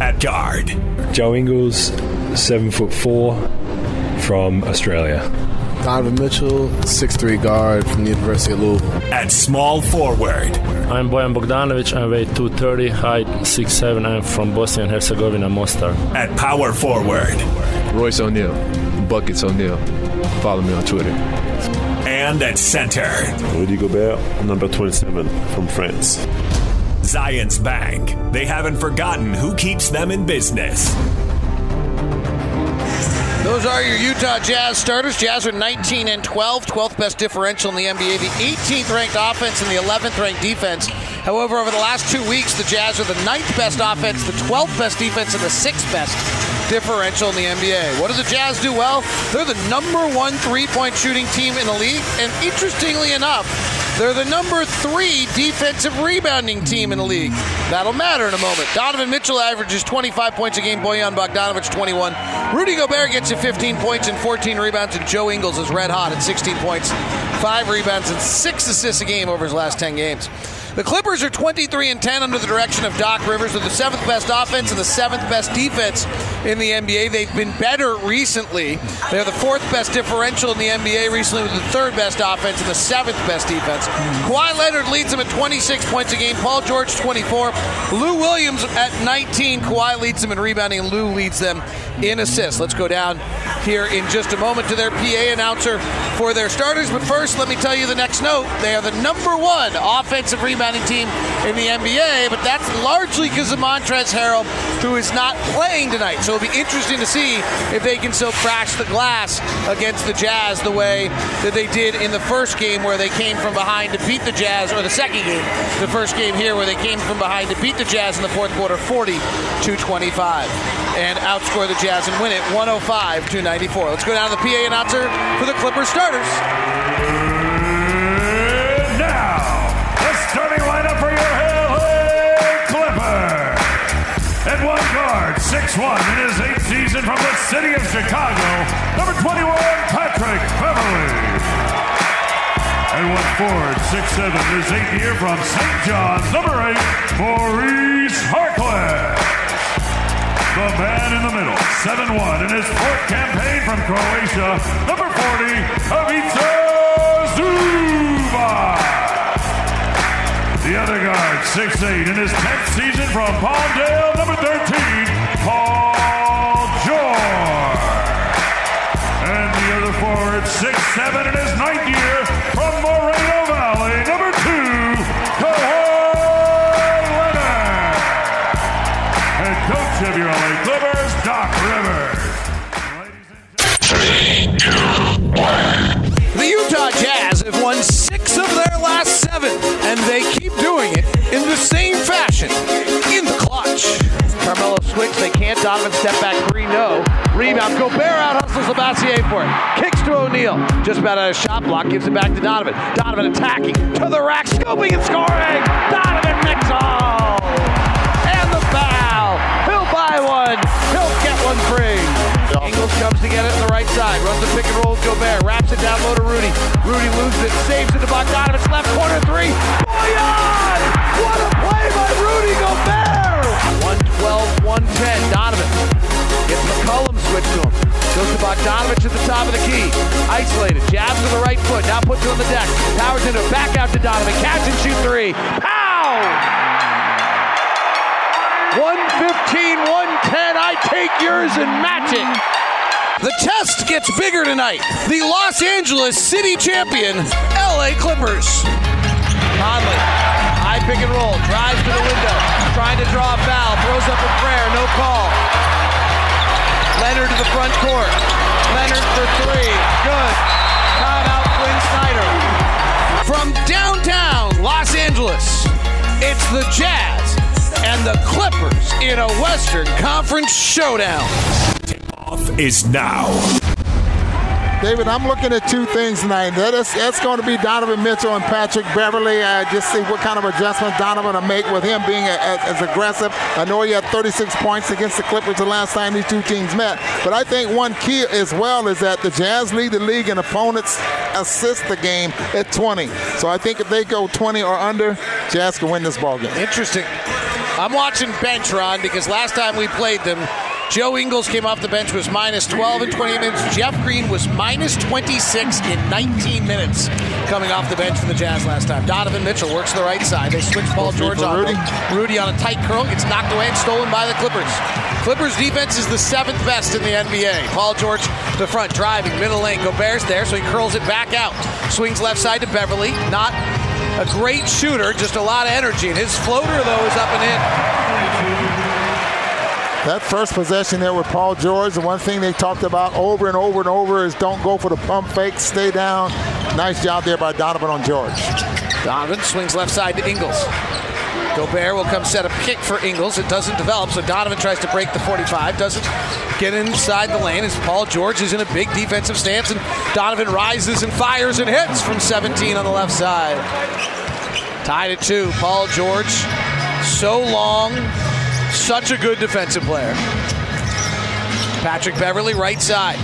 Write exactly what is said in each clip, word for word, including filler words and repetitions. At guard, Joe Ingles, seven foot four, from Australia. Donovan Mitchell, six three guard from the University of Louisville. At small forward, I'm Bojan Bogdanović. I weigh two thirty, height six seven. I'm from Bosnia and Herzegovina, Mostar. At power forward, Royce O'Neale, Buckets O'Neale. Follow me on Twitter. And at center, Rudy Gobert, number twenty-seven, from France. Zions Bank. They haven't forgotten who keeps them in business. Those are your Utah Jazz starters. Jazz are nineteen and twelve, twelfth best differential in the N B A, the eighteenth ranked offense, and the eleventh ranked defense. However, over the last two weeks, the Jazz are the ninth best offense, the twelfth best defense, and the sixth best differential in the N B A. What do the Jazz do well? They're the number one three-point shooting team in the league, and interestingly enough, they're the number three defensive rebounding team in the league. That'll matter in a moment. Donovan Mitchell averages twenty-five points a game. Bojan Bogdanović, twenty-one. Rudy Gobert gets you fifteen points and fourteen rebounds. And Joe Ingles is red hot at sixteen points, five rebounds, and six assists a game over his last ten games. The Clippers are twenty-three and ten under the direction of Doc Rivers. They're the seventh best offense and the seventh best defense in the N B A. They've been better recently. They're the fourth best differential in the N B A recently with the third best offense and the seventh best defense. Kawhi Leonard leads them at twenty-six points a game. Paul George, twenty-four. Lou Williams at nineteen. Kawhi leads them in rebounding, and Lou leads them in assists. Let's go down here in just a moment to their P A announcer for their starters. But first, let me tell you the next note. They are the number one offensive rebounding team in the N B A, but that's largely because of Montrezl Harrell, who is not playing tonight. So it'll be interesting to see if they can still crash the glass against the Jazz the way that they did in the first game where they came from behind to beat the Jazz, or the second game, the first game here where they came from behind to beat the Jazz in the fourth quarter forty to twenty-five and outscore the Jazz and win it one oh five to ninety-four. Let's go down to the P A announcer for the Clippers starters. And now, starting lineup for your L A Clippers. At one guard, six one, in his eighth season from the city of Chicago, number twenty-one, Patrick Beverley. At one forward, six seven, in his eighth year from Saint John's, number eight, Maurice Harkless. The man in the middle, seven one, in his fourth campaign from Croatia, number forty, Ivica Zubac. The other guard, six eight, in his tenth season from Palmdale, number thirteen, Paul George. And the other forward, six seven, in his ninth year from Moreno Valley, number two, Kawhi Leonard. And coach of your L A Clippers, Doc Rivers. Three, two, one. The Utah Jazz have won six of their last seven, and they keep doing it in the same fashion, in the clutch. Carmelo switch, they can't. Donovan step back three, no. Rebound, Gobert out hustles Labassier for it. Kicks to O'Neale, just about out of shot block, gives it back to Donovan. Donovan attacking, to the rack, scoping and scoring. Donovan Mitchell! And the foul! He'll buy one, he'll get one free. Ingles comes to get it on the right side. Runs the pick and roll with Gobert. Wraps it down low to Rudy. Rudy loses it. Saves it to Bogdanović. Left corner three. Bojan! What a play by Rudy Gobert! one twelve, one ten. Donovan gets McCollum switch to him. Goes to Bogdanović at the top of the key. Isolated. Jabs with the right foot. Now puts it on the deck. Powers into it. Back out to Donovan. Catch and shoot three. Pow! one fifteen, one ten, I take yours and match it. The test gets bigger tonight. The Los Angeles City champion, L A Clippers. Conley, high pick and roll, drives to the window, trying to draw a foul, throws up a prayer, no call. Leonard to the front court. Leonard for three, good. Timeout, Quinn Snyder. the Clippers in a Western Conference showdown. Tip-off is now. David, I'm looking at two things tonight. That is, that's going to be Donovan Mitchell and Patrick Beverley. I just see what kind of adjustment Donovan will make with him being as, as aggressive. I know he had thirty-six points against the Clippers the last time these two teams met. But I think one key as well is that the Jazz lead the league in opponents assist the game at twenty. So I think if they go twenty or under, Jazz can win this ballgame. Interesting. I'm watching bench, Ron, because last time we played them, Joe Ingles came off the bench, was minus twelve in twenty minutes. Jeff Green was minus twenty-six in nineteen minutes coming off the bench for the Jazz last time. Donovan Mitchell works the right side. They switch Paul George on Rudy. Rudy on a tight curl gets knocked away and stolen by the Clippers. Clippers defense is the seventh best in the N B A. Paul George to front, driving, middle lane. Gobert's there, so he curls it back out. Swings left side to Beverley. Not a great shooter, just a lot of energy. And his floater, though, is up and in. That first possession there with Paul George, the one thing they talked about over and over and over is don't go for the pump fake, stay down. Nice job there by Donovan on George. Donovan swings left side to Ingles. Gobert will come set a kick for Ingles. It doesn't develop, so Donovan tries to break the forty-five. Doesn't get inside the lane as Paul George is in a big defensive stance, and Donovan rises and fires and hits from seventeen on the left side. Tied at two. Paul George, so long. Such a good defensive player. Patrick Beverley, right side.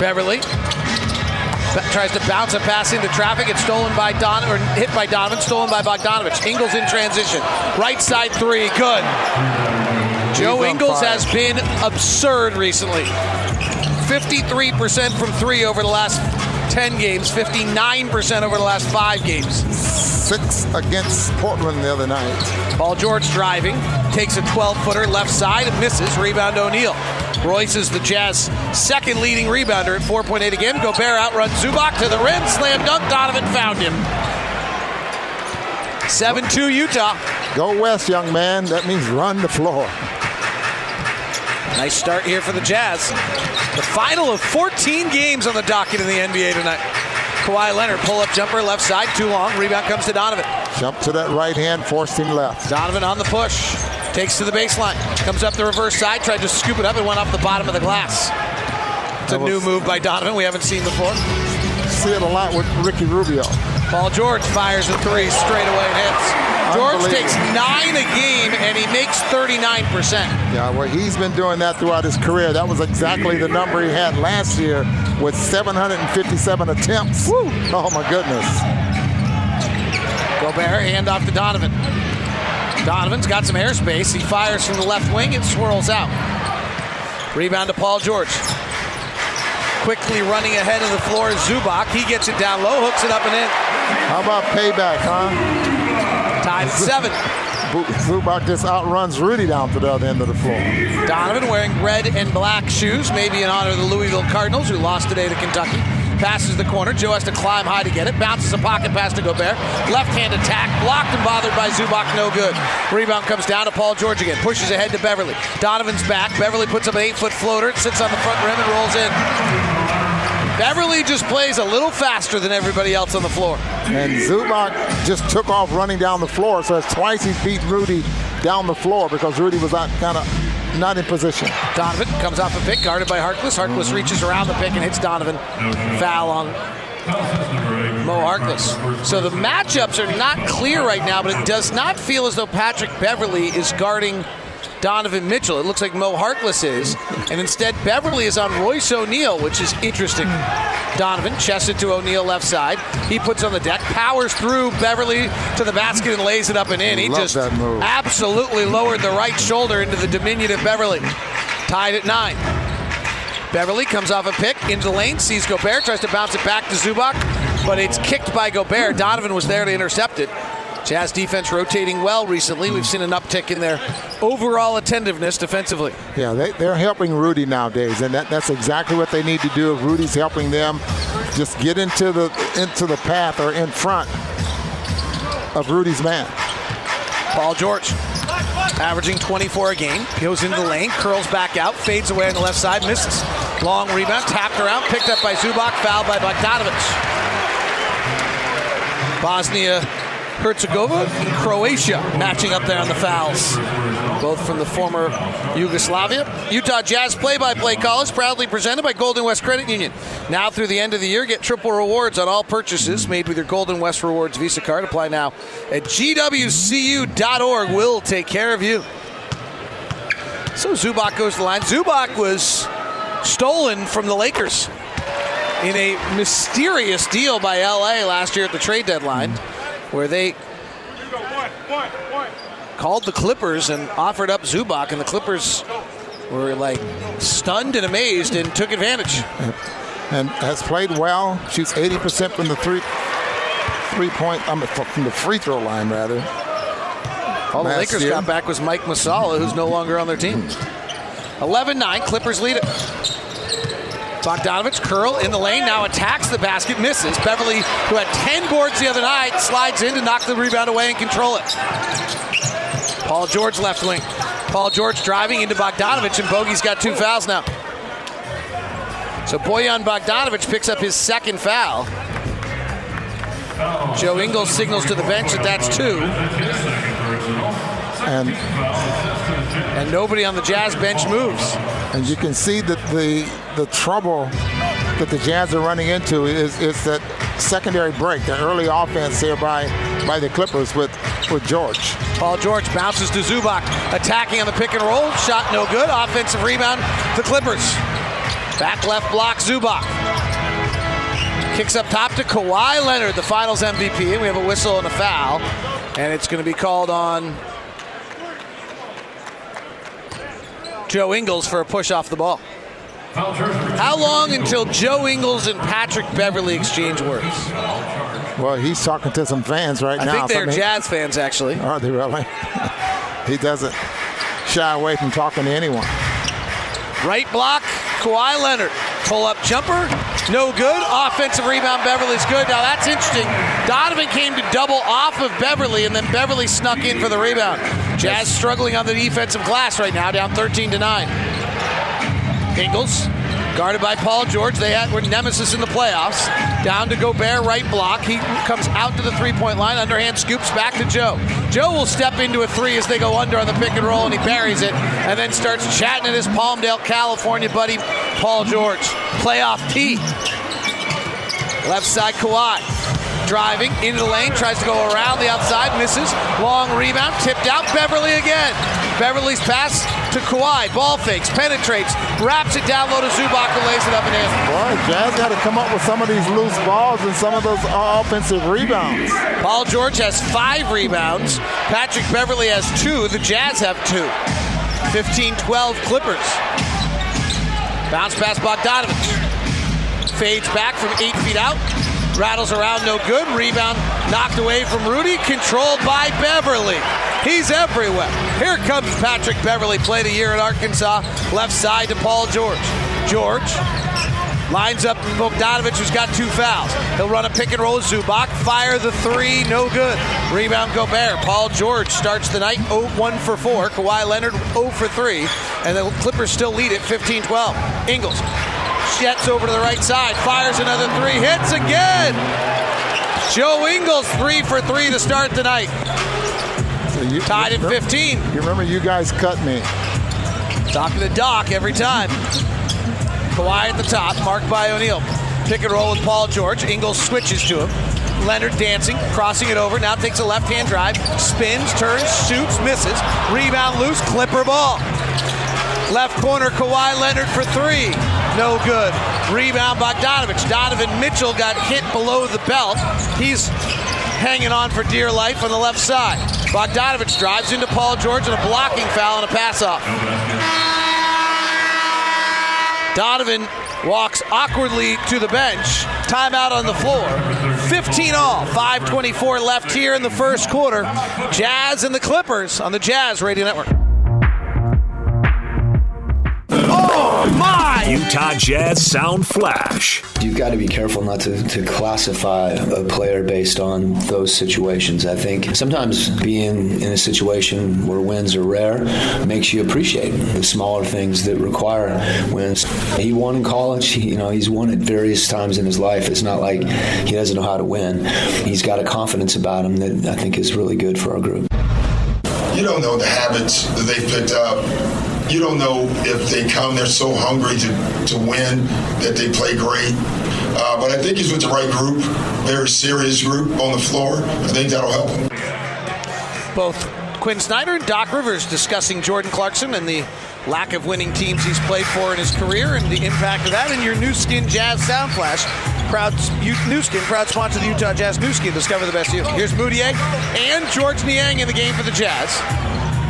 Beverley ba- tries to bounce a pass into traffic. It's stolen by Don, or hit by Donovan, stolen by Bogdanović. Ingles in transition. Right side three, good. Joe Ingles has been absurd recently. fifty-three percent from three over the last ten games, fifty-nine percent over the last five games. Six against Portland the other night. Paul George driving, takes a twelve-footer left side and misses. Rebound O'Neale. Royce is the Jazz second leading rebounder at four point eight again. Gobert outruns Zubac to the rim, slam dunk. Donovan found him. seven two Utah. Go west, young man. That means run the floor. Nice start here for the Jazz. The final of fourteen games on the docket in the N B A tonight. Kawhi Leonard, pull-up jumper, left side, too long. Rebound comes to Donovan. Jump to that right hand, forced him left. Donovan on the push, takes to the baseline, comes up the reverse side, tried to scoop it up, and went off the bottom of the glass. It's a new move by Donovan we haven't seen before. See it a lot with Ricky Rubio. Paul George fires a three straight away and hits. George takes nine a game, and he makes thirty-nine percent. Yeah, well, he's been doing that throughout his career. That was exactly the number he had last year, with seven hundred fifty-seven attempts. Woo. Oh, my goodness. Gobert, hand off to Donovan. Donovan's got some airspace. He fires from the left wing and swirls out. Rebound to Paul George. Quickly running ahead of the floor is Zubac. He gets it down low, hooks it up and in. How about payback, huh? Tied at seven. Zubac just outruns Rudy down to the other end of the floor. Donovan wearing red and black shoes, maybe in honor of the Louisville Cardinals, who lost today to Kentucky. Passes the corner. Joe has to climb high to get it. Bounces a pocket pass to Gobert. Left-hand attack. Blocked and bothered by Zubac. No good. Rebound comes down to Paul George again. Pushes ahead to Beverley. Donovan's back. Beverley puts up an eight-foot floater. It sits on the front rim and rolls in. Beverley just plays a little faster than everybody else on the floor. And Zubac just took off running down the floor, so that's twice he's beat Rudy down the floor because Rudy was out kind of not in position. Donovan comes off a pick, guarded by Harkless. Harkless mm-hmm. reaches around the pick and hits Donovan. Mm-hmm. Foul on Mo Harkless. So the matchups are not clear right now, but it does not feel as though Patrick Beverley is guarding Donovan Mitchell. It looks like Mo Harkless is, and instead Beverley is on Royce O'Neale, which is interesting. Donovan chests it to O'Neale left side. He puts on the deck, powers through Beverley to the basket and lays it up and in. He just absolutely lowered the right shoulder into the diminutive Beverley. Tied at nine. Beverley comes off a pick into the lane, sees Gobert, tries to bounce it back to Zubac, but it's kicked by Gobert. Donovan was there to intercept it. Jazz defense rotating well recently. We've seen an uptick in their overall attentiveness defensively. Yeah, they, they're helping Rudy nowadays, and that, that's exactly what they need to do. If Rudy's helping them, just get into the into the path or in front of Rudy's man. Paul George, averaging twenty-four a game, goes into the lane, curls back out, fades away on the left side, misses. Long rebound, tapped around, picked up by Zubac, fouled by Bogdanović. Bosnia Herzegovina and Croatia matching up there on the fouls, both from the former Yugoslavia. Utah Jazz play-by-play call is proudly presented by Golden West Credit Union. Now through the end of the year, get triple rewards on all purchases made with your Golden West Rewards Visa card. Apply now at G W C U dot org. We'll take care of you. So Zubac goes to the line. Zubac was stolen from the Lakers in a mysterious deal by L A last year at the trade deadline, where they called the Clippers and offered up Zubac, and the Clippers were like stunned and amazed and took advantage. And has played well. Shoots eighty percent from the three three point um, from the free throw line rather. All the Lakers year. got back was Mike Muscala, who's no longer on their team. eleven nine, Clippers lead it. Bogdanović, curl in the lane, now attacks the basket, misses. Beverley, who had ten boards the other night, slides in to knock the rebound away and control it. Paul George left wing. Paul George driving into Bogdanović, and Bogey's got two fouls now. So Bojan Bogdanović picks up his second foul. Joe Ingles signals to the bench that that's two. And, and nobody on the Jazz bench moves. And you can see that the the trouble that the Jazz are running into is, is that secondary break, the early offense here by, by the Clippers with, with George. Paul George bounces to Zubac, attacking on the pick and roll. Shot no good. Offensive rebound, the Clippers. Back left block, Zubac. Kicks up top to Kawhi Leonard, the finals M V P. We have a whistle and a foul. And it's going to be called on Joe Ingles for a push off the ball. How long until Joe Ingles and Patrick Beverley exchange words? Well, he's talking to some fans right I now. I think they're I mean, Jazz fans, actually. Are they really? He doesn't shy away from talking to anyone. Right block, Kawhi Leonard. Pull-up jumper, no good. Offensive rebound, Beverly's good. Now, that's interesting. Donovan came to double off of Beverley, and then Beverley snuck in for the rebound. Jazz struggling on the defensive glass right now, down thirteen to nine. Ingles, guarded by Paul George. They had, were nemesis in the playoffs. Down to Gobert, right block. He comes out to the three-point line. Underhand scoops back to Joe. Joe will step into a three as they go under on the pick and roll, and he buries it, and then starts chatting at his Palmdale, California buddy, Paul George. Playoff P. Left side, Kawhi. Driving into the lane, tries to go around the outside, misses. Long rebound, tipped out. Beverley again. Beverley's pass to Kawhi. Ball fakes, penetrates, wraps it down low to Zubac, who lays it up and in. Boy, Jazz got to come up with some of these loose balls and some of those offensive rebounds. Paul George has five rebounds. Patrick Beverley has two. The Jazz have two. fifteen twelve Clippers. Bounce pass, Bogdanović. Fades back from eight feet out. Rattles around, no good. Rebound knocked away from Rudy. Controlled by Beverley. He's everywhere. Here comes Patrick Beverley. Played a year at Arkansas. Left side to Paul George. George lines up Bogdanović, who's got two fouls. He'll run a pick and roll with Zubac. Fire the three, no good. Rebound Gobert. Paul George starts the night oh one for four. Kawhi Leonard oh for three. And the Clippers still lead it fifteen twelve. Ingles. Jets over to the right side, fires another three, hits again. Joe Ingles three for three to start the night. So you, Tied you, at fifteen. You remember you guys cut me. Talking to Doc every time. Kawhi at the top, marked by O'Neale. Pick and roll with Paul George. Ingles switches to him. Leonard dancing, crossing it over. Now takes a left-hand drive, spins, turns, shoots, misses. Rebound loose, Clipper ball. Left corner, Kawhi Leonard for three. No good. Rebound Bogdanović. Donovan Mitchell got hit below the belt. He's hanging on for dear life on the left side. Bogdanović drives into Paul George and a blocking foul and a pass-off. Donovan walks awkwardly to the bench. Timeout on the floor. fifteen all. five twenty-four left here in the first quarter. Jazz and the Clippers on the Jazz Radio Network. Oh! my! Utah Jazz Sound Flash. You've got to be careful not to, to classify a player based on those situations. I think sometimes being in a situation where wins are rare makes you appreciate the smaller things that require wins. He won in college. He, you know, he's won at various times in his life. It's not like he doesn't know how to win. He's got a confidence about him that I think is really good for our group. You don't know the habits that they've picked up. You don't know if they come, they're so hungry to, to win that they play great. Uh, but I think he's with the right group, very serious group on the floor. I think that'll help him. Both Quinn Snyder and Doc Rivers discussing Jordan Clarkson and the lack of winning teams he's played for in his career and the impact of that. And your new skin Jazz Sound Flash. Proud New Skin, proud sponsor of the Utah Jazz. New Skin, discover the best of you. Here's Mudiay and George Niang in the game for the Jazz.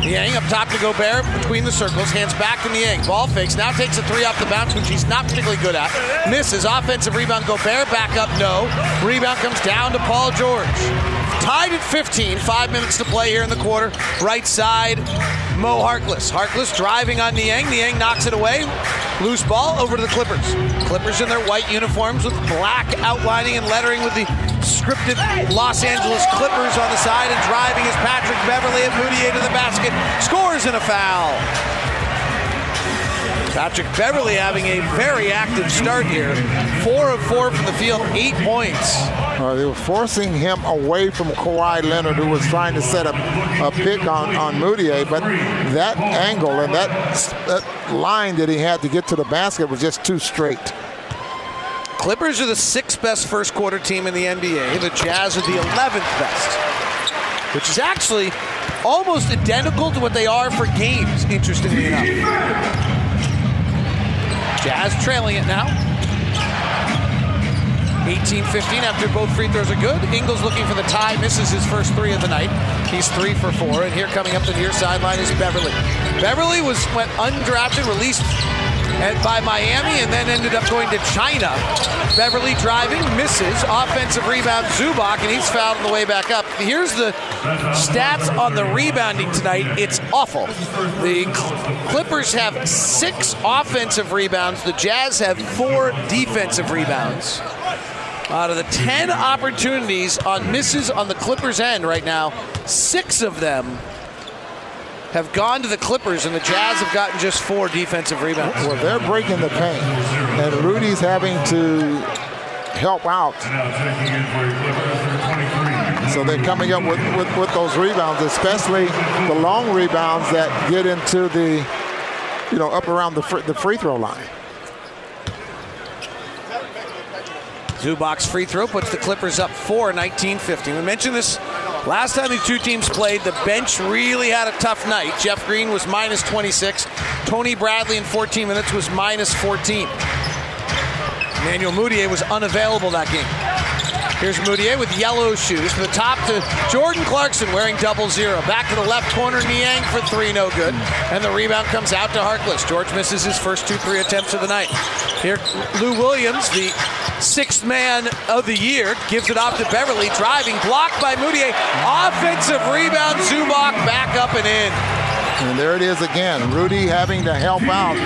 Niang up top to Gobert between the circles, hands back to Niang. Ball fakes, now takes a three off the bounce, which he's not particularly good at. Misses, offensive rebound, Gobert back up, no. Rebound comes down to Paul George. Tied at fifteen, five minutes to play here in the quarter. Right side, Mo Harkless. Harkless driving on Niang. Niang knocks it away. Loose ball over to the Clippers. Clippers in their white uniforms with black outlining and lettering with the scripted Los Angeles Clippers on the side, and driving is Patrick Beverley, and Mudiay to the basket. Scores in a foul. Patrick Beverley having a very active start here. Four of four from the field, eight points. Uh, they were forcing him away from Kawhi Leonard, who was trying to set up a pick on, on Mudiay, but that angle and that, that line that he had to get to the basket was just too straight. Clippers are the sixth best first quarter team in the N B A. The Jazz are the eleventh best, which is actually almost identical to what they are for games, interestingly enough. Jazz trailing it now. eighteen fifteen after both free throws are good. Ingles looking for the tie, misses his first three of the night. He's three for four, and here coming up to the near sideline is Beverley. Beverley was went undrafted, released and by Miami, and then ended up going to China. Beverley driving, misses, offensive rebound, Zubac, and he's fouled on the way back up. Here's the stats on the rebounding tonight. It's awful. The Clippers have six offensive rebounds. The Jazz have four defensive rebounds. Out of the ten opportunities on misses on the Clippers' end right now, six of them have gone to the Clippers, and the Jazz have gotten just four defensive rebounds. Well, they're breaking the paint, and Rudy's having to help out. So they're coming up with, with, with those rebounds, especially the long rebounds that get into the, you know, up around the free, the free throw line. Zubac's free throw puts the Clippers up four, nineteen fifteen. We mentioned this last time these two teams played. The bench really had a tough night. Jeff Green was minus twenty-six. Tony Bradley in fourteen minutes was minus fourteen. Emmanuel Mudiay was unavailable that game. Here's Mudiay with yellow shoes. From the top to Jordan Clarkson wearing double zero. Back to the left corner, Niang for three, no good. And the rebound comes out to Harkless. George misses his first two three attempts of the night. Here, Lou Williams, the sixth man of the year, gives it off to Beverley, driving, blocked by Mudiay. Offensive rebound, Zubac back up and in. And there it is again, Rudy having to help out.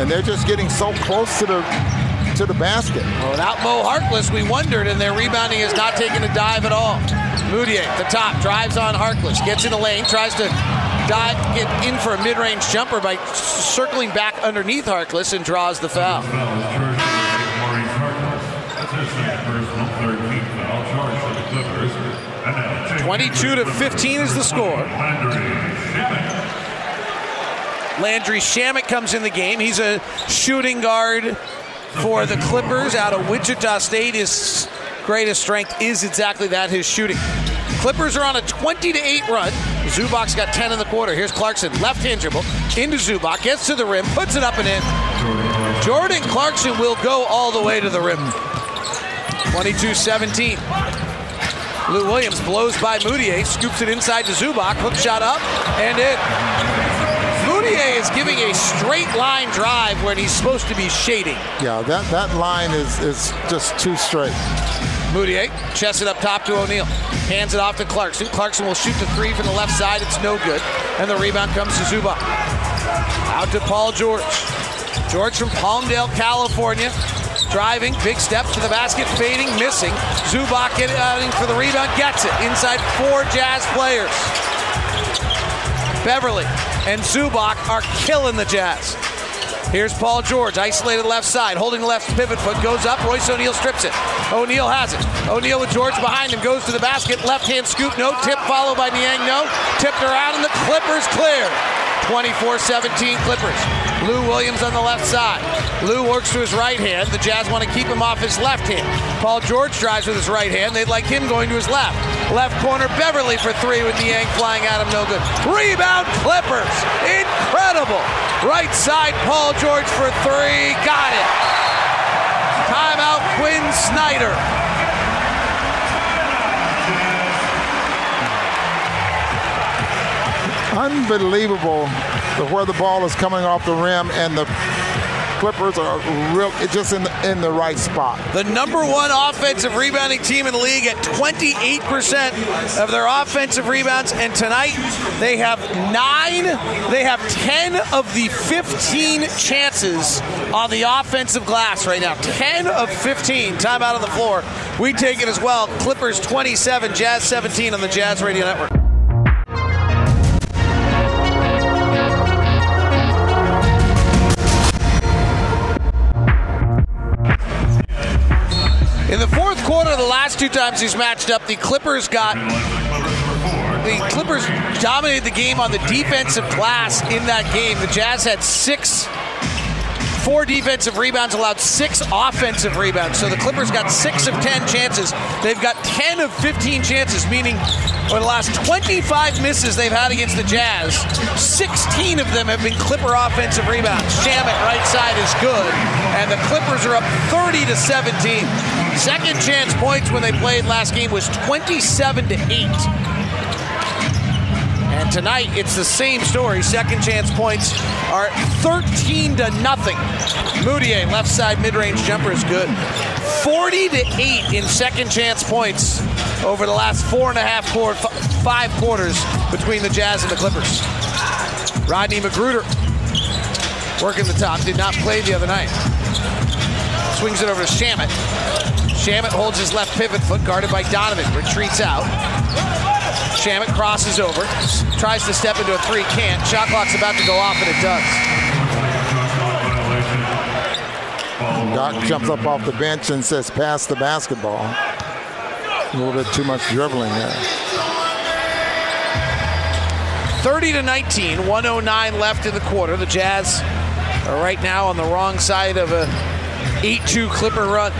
And they're just getting so close to the to the basket. Well, without Mo Harkless, we wondered, and their rebounding has not taken a dive at all. Mudiay at the top, drives on Harkless, gets in the lane, tries to dive, get in for a mid-range jumper by circling back underneath Harkless, and draws the foul. twenty-two to fifteen is the score. Landry Shamet comes in the game. He's a shooting guard for the Clippers out of Wichita State. His greatest strength is exactly that, his shooting. Clippers are on a twenty to eight run. Zubac's got ten in the quarter. Here's Clarkson, left hand dribble, into Zubac, gets to the rim, puts it up and in. Jordan Clarkson will go all the way to the rim. twenty-two seventeen. Lou Williams blows by Mudiay, scoops it inside to Zubac, hook shot up, and in. Mudiay is giving a straight line drive when he's supposed to be shading. Yeah, that, that line is, is just too straight. Mudiay chests it up top to O'Neale, hands it off to Clarkson. Clarkson will shoot the three from the left side, it's no good, and the rebound comes to Zubac. Out to Paul George. George from Palmdale, California. Driving, big step to the basket, fading, missing. Zubac getting for the rebound, gets it. Inside four Jazz players. Beverley and Zubac are killing the Jazz. Here's Paul George, isolated left side, holding the left pivot foot, goes up, Royce O'Neale strips it. O'Neale has it. O'Neale with George behind him, goes to the basket, left-hand scoop, no, tip followed by Niang, no, tipped around, and the Clippers clear. twenty-four seventeen Clippers. Lou Williams on the left side. Lou works to his right hand. The Jazz want to keep him off his left hand. Paul George drives with his right hand. They'd like him going to his left. Left corner, Beverley for three with Niang flying at him, no good. Rebound, Clippers. Incredible. Right side, Paul George for three. Got it. Timeout, Quinn Snyder. Unbelievable the, where the ball is coming off the rim, and the Clippers are real, just in the, in the right spot. The number one offensive rebounding team in the league at twenty-eight percent of their offensive rebounds, and tonight they have nine, they have ten of the fifteen chances on the offensive glass right now. ten of fifteen, timeout on the floor. We take it as well. Clippers twenty-seven, Jazz seventeen on the Jazz Radio Network. In the fourth quarter, the last two times he's matched up, the Clippers got, the Clippers dominated the game on the defensive glass in that game. The Jazz had six, four defensive rebounds, allowed six offensive rebounds. So the Clippers got six of ten chances. They've got ten of fifteen chances, meaning over the last twenty-five misses they've had against the Jazz, sixteen of them have been Clipper offensive rebounds. Shamet right side is good, and the Clippers are up thirty to seventeen. Second chance points when they played last game was twenty-seven to eight. And tonight it's the same story. Second chance points are thirteen to nothing. Mudiay, left side mid-range jumper is good. forty to eight in second chance points over the last four and a half quarter, five quarters between the Jazz and the Clippers. Rodney McGruder working the top, did not play the other night. Swings it over to Shamet. Shamet holds his left pivot foot, guarded by Donovan, retreats out. Shamet crosses over, tries to step into a three, can't. Shot clock's about to go off, and it does. Doc jumps up off the bench and says, pass the basketball. A little bit too much dribbling there. thirty to nineteen, one oh nine left in the quarter. The Jazz are right now on the wrong side of a eight two Clipper run.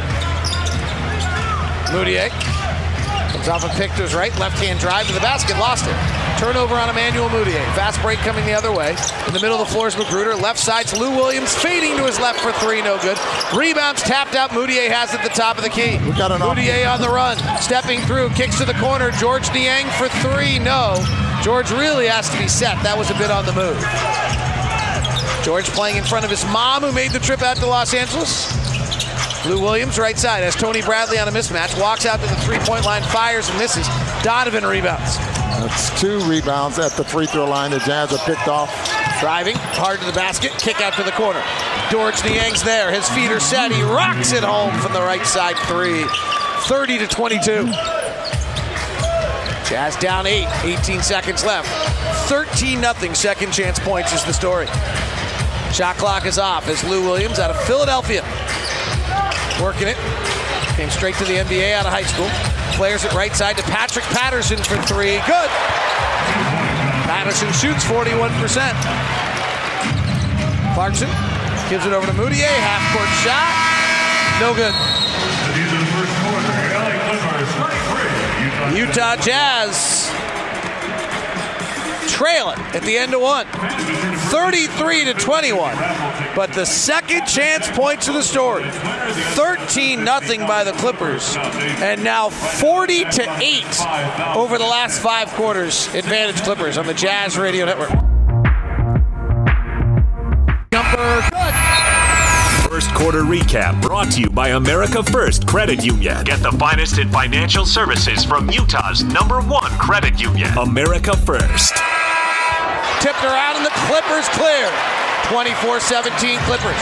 Mudiay comes off a pick to his right, left-hand drive to the basket, lost it. Turnover on Emmanuel Mudiay. Fast break coming the other way. In the middle of the floor is McGruder. Left side's Lou Williams, fading to his left for three, no good. Rebounds tapped out. Mudiay has it at the top of the key. Mudiay on the run, stepping through, kicks to the corner. George Niang for three, no. George really has to be set. That was a bit on the move. George playing in front of his mom, who made the trip out to Los Angeles. Lou Williams, right side, has Tony Bradley on a mismatch, walks out to the three-point line, fires and misses. Donovan rebounds. That's two rebounds at the free-throw line. The Jazz are picked off. Driving, hard to the basket, kick out to the corner. George Niang's there, his feet are set, he rocks it home from the right side three. thirty to twenty-two. Jazz down eight, eighteen seconds left. thirteen nothing, second chance points is the story. Shot clock is off as Lou Williams out of Philadelphia. Working it. Came straight to the N B A out of high school. Flares it right side to Patrick Patterson for three. Good. Patterson shoots forty-one percent. Clarkson gives it over to Mudiay. Half-court shot. No good. Utah Jazz trailing at the end of one. thirty-three to twenty-one. But the second chance points of the story. thirteen nothing by the Clippers. And now forty to eight over the last five quarters. Advantage Clippers on the Jazz Radio Network. Jumper, good. First quarter recap brought to you by America First Credit Union. Get the finest in financial services from Utah's number one credit union. America First. Tipped around and the Clippers clear. twenty-four seventeen Clippers.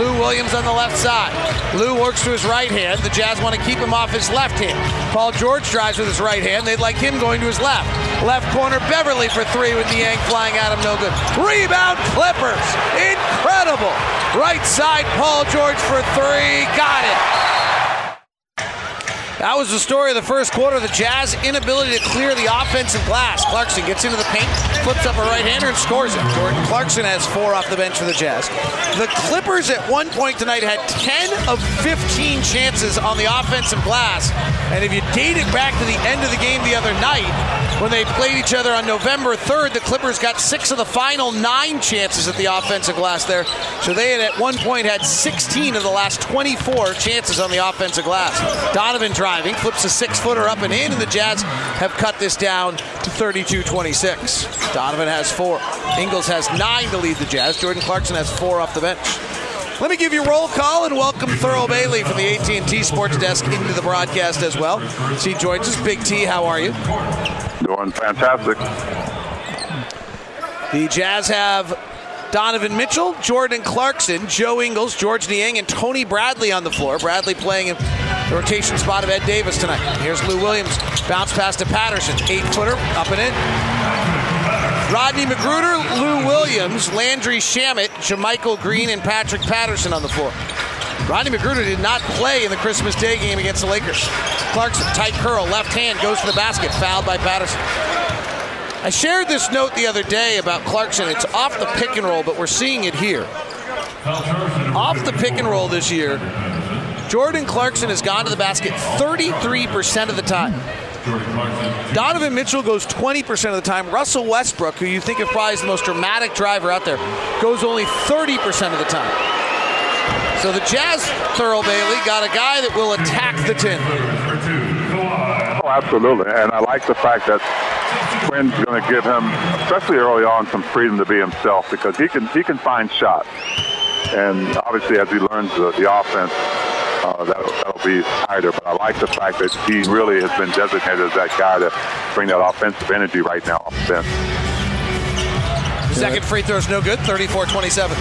Lou Williams on the left side. Lou works to his right hand. The Jazz want to keep him off his left hand. Paul George drives with his right hand. They'd like him going to his left. Left corner, Beverley for three with Niang flying at him, no good. Rebound, Clippers. Incredible. Right side, Paul George for three. Got it. That was the story of the first quarter. The Jazz inability to clear the offensive glass. Clarkson gets into the paint, flips up a right-hander, and scores it. Jordan Clarkson has four off the bench for the Jazz. The Clippers at one point tonight had ten of fifteen chances on the offensive glass. And if you date it back to the end of the game the other night, when they played each other on November third, the Clippers got six of the final nine chances at the offensive glass there. So they had at one point had sixteen of the last twenty-four chances on the offensive glass. Donovan driving, flips a six-footer up and in, and the Jazz have cut this down to thirty-two twenty-six. Donovan has four. Ingles has nine to lead the Jazz. Jordan Clarkson has four off the bench. Let me give you roll call and welcome Thurl Bailey from the A T and T Sports Desk into the broadcast as well. She joins us. Big T, how are you? Doing fantastic. The Jazz have Donovan Mitchell, Jordan Clarkson, Joe Ingles, George Niang, and Tony Bradley on the floor. Bradley playing in the rotation spot of Ed Davis tonight. Here's Lou Williams. Bounce pass to Patterson. Eight-footer, up and in. Rodney McGruder, Lou Williams, Landry Shamet, JaMychal Green, and Patrick Patterson on the floor. Rodney McGruder did not play in the Christmas Day game against the Lakers. Clarkson, tight curl, left hand, goes to the basket, fouled by Patterson. I shared this note the other day about Clarkson. It's off the pick and roll, but we're seeing it here. Off the pick and roll this year, Jordan Clarkson has gone to the basket thirty-three percent of the time. Donovan Mitchell goes twenty percent of the time. Russell Westbrook, who you think of probably as the most dramatic driver out there, goes only thirty percent of the time. So the Jazz, Thurl Bailey, got a guy that will attack the tin. Oh, absolutely. And I like the fact that Quinn's going to give him, especially early on, some freedom to be himself, because he can he can find shots. And obviously, as he learns the, the offense, uh, that'll, that'll be tighter. But I like the fact that he really has been designated as that guy to bring that offensive energy right now off the bench. Second free throw is no good, thirty-four twenty-seven.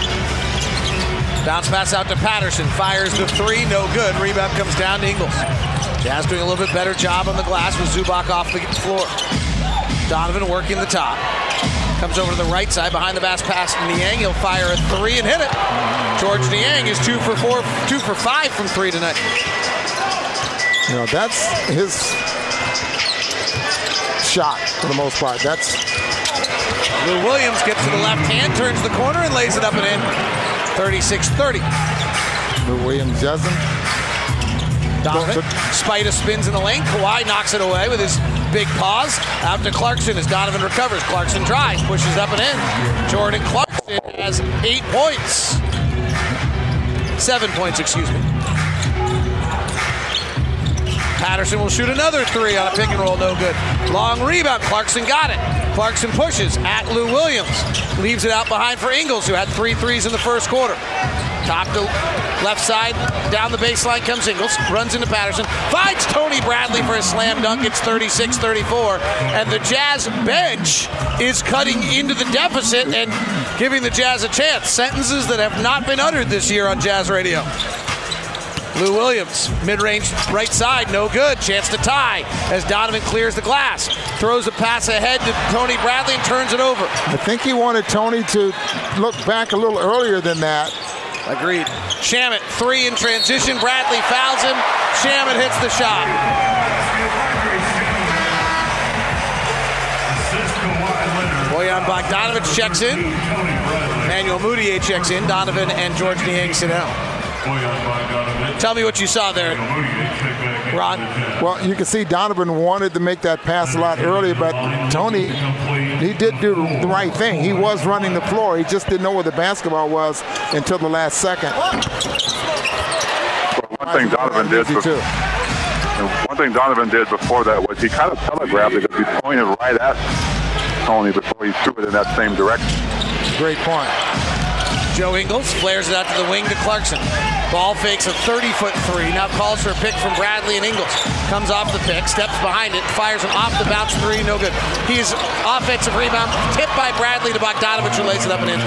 Bounce pass out to Patterson, fires the three, no good. Rebound comes down to Ingles. Jazz doing a little bit better job on the glass with Zubac off the floor. Donovan working the top. Comes over to the right side, behind the basket pass to Niang. He'll fire a three and hit it. George Niang is two for four, two for five from three tonight. You know, that's his shot for the most part. That's Lou Williams gets to the left hand, turns the corner, and lays it up and in. thirty-six thirty. Lou Williams doesn't. Donovan, Spida spins in the lane. Kawhi knocks it away with his big paws. Out to Clarkson as Donovan recovers. Clarkson drives, pushes up and in. Jordan Clarkson has eight points. Seven points, excuse me. Patterson will shoot another three on a pick and roll, no good. Long rebound, Clarkson got it. Clarkson pushes at Lou Williams. Leaves it out behind for Ingles, who had three threes in the first quarter. Top to left side, down the baseline comes Ingles, runs into Patterson, finds Tony Bradley for a slam dunk. It's thirty-six thirty-four, and the Jazz bench is cutting into the deficit and giving the Jazz a chance. Sentences that have not been uttered this year on Jazz Radio. Lou Williams, mid-range right side, no good. Chance to tie as Donovan clears the glass. Throws a pass ahead to Tony Bradley and turns it over. I think he wanted Tony to look back a little earlier than that. Agreed. Shamet, three in transition. Bradley fouls him. Shamet hits the shot. Bojan Bogdanović checks in. Emmanuel Mudiay checks in. Donovan and George Niang sit down. Tell me what you saw there, Ron. Well, you can see Donovan wanted to make that pass a lot earlier, but Tony, he did do the right thing. He was running the floor. He just didn't know where the basketball was until the last second. Well, one thing Donovan did before, one thing Donovan did before that was he kind of telegraphed it because he pointed right at Tony before he threw it in that same direction. Great point. Joe Ingles flares it out to the wing to Clarkson. Ball fakes a thirty-foot three. Now calls for a pick from Bradley and Ingles. Comes off the pick, steps behind it, fires an off-the-bounce three, no good. He's offensive rebound, tipped by Bradley to Bogdanović, who lays it up and in.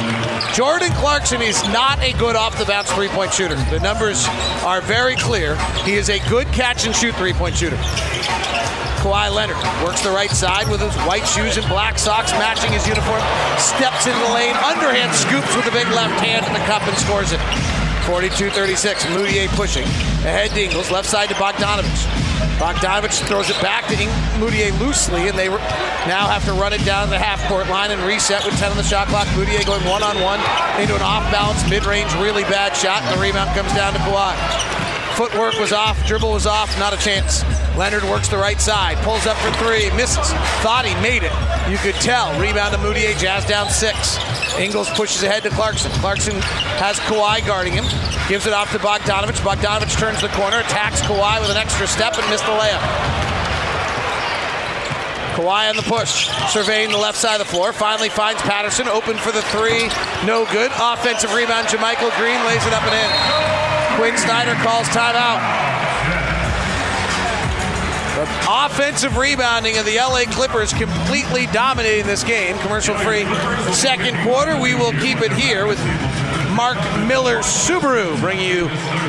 Jordan Clarkson is not a good off-the-bounce three-point shooter. The numbers are very clear. He is a good catch-and-shoot three-point shooter. Kawhi Leonard works the right side with his white shoes and black socks, matching his uniform, steps into the lane, underhand scoops with the big left hand in the cup and scores it. forty-two thirty-six, Mudiay pushing. Ahead to Ingles, left side to Bogdanović. Bogdanović throws it back to Mudiay loosely, and they re- now have to run it down the half-court line and reset with ten on the shot clock. Mudiay going one-on-one into an off-balance, mid-range, really bad shot, and the rebound comes down to Kawhi. Footwork was off, dribble was off, not a chance. Leonard works the right side, pulls up for three, misses. Thought he made it, you could tell. Rebound to Mudiay, Jazz down six. Ingles pushes ahead to Clarkson. Clarkson has Kawhi guarding him, gives it off to Bogdanović. Bogdanović turns the corner, attacks Kawhi with an extra step and missed the layup. Kawhi on the push, surveying the left side of the floor, finally finds Patterson, open for the three, no good. Offensive rebound, JaMychal Green lays it up and in. Quinn Snyder calls timeout. The offensive rebounding of the L A Clippers completely dominating this game. Commercial-free second quarter. We will keep it here with Mark Miller Subaru bringing you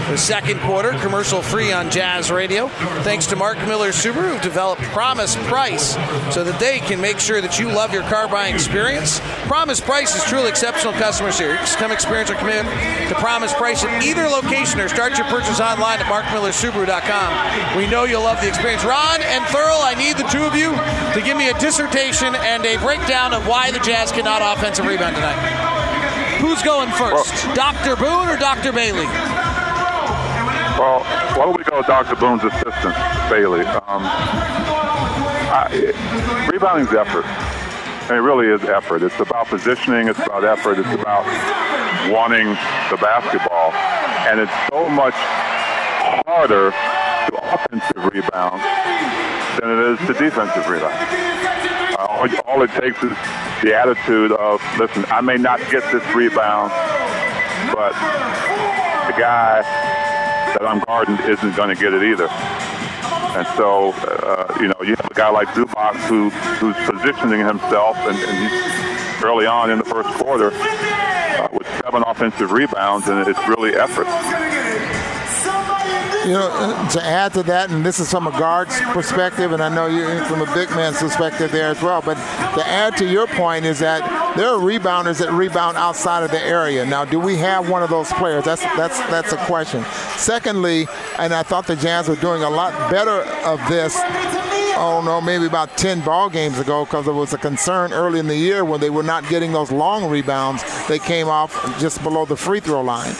the second quarter, commercial-free on Jazz Radio. Thanks to Mark Miller Subaru, who developed Promise Price so that they can make sure that you love your car buying experience. Promise Price is truly exceptional customer service. Come experience or commit to Promise Price at either location or start your purchase online at mark miller subaru dot com. We know you'll love the experience. Ron and Thurl, I need the two of you to give me a dissertation and a breakdown of why the Jazz cannot offensive rebound tonight. Who's going first, well, Doctor Boone or Doctor Bailey? Well, why don't we go with Doctor Boone's assistant, Bailey? Um, I, rebounding's effort. And it really is effort. It's about positioning. It's about effort. It's about wanting the basketball. And it's so much harder to offensive rebound than it is to defensive rebound. All, all it takes is the attitude of, listen, I may not get this rebound, but the guy that I'm guarding isn't going to get it either. And so, uh, you know, you have a guy like Zubac who, who's positioning himself, and, and early on in the first quarter uh, with seven offensive rebounds, and it's really effort. You know, to add to that, and this is from a guard's perspective, and I know you're from a big man's perspective there as well, but to add to your point is that there are rebounders that rebound outside of the area. Now, do we have one of those players? That's that's that's a question. Secondly, and I thought the Jazz were doing a lot better of this, I don't know, maybe about ten ball games ago, because there was a concern early in the year when they were not getting those long rebounds. They came off just below the free throw line.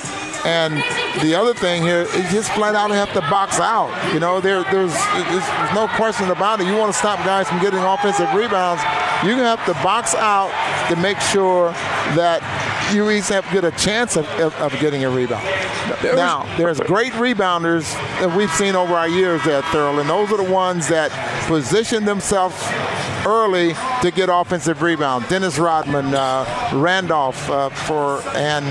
And the other thing here is just flat out have to box out. You know, there, there's, there's no question about it. You want to stop guys from getting offensive rebounds, you're going to have to box out to make sure that you at least have to get a chance of, of, of getting a rebound. There now, was, there's great rebounders that we've seen over our years there, Thurl, and those are the ones that position themselves early to get offensive rebounds. Dennis Rodman, uh, Randolph, uh, for and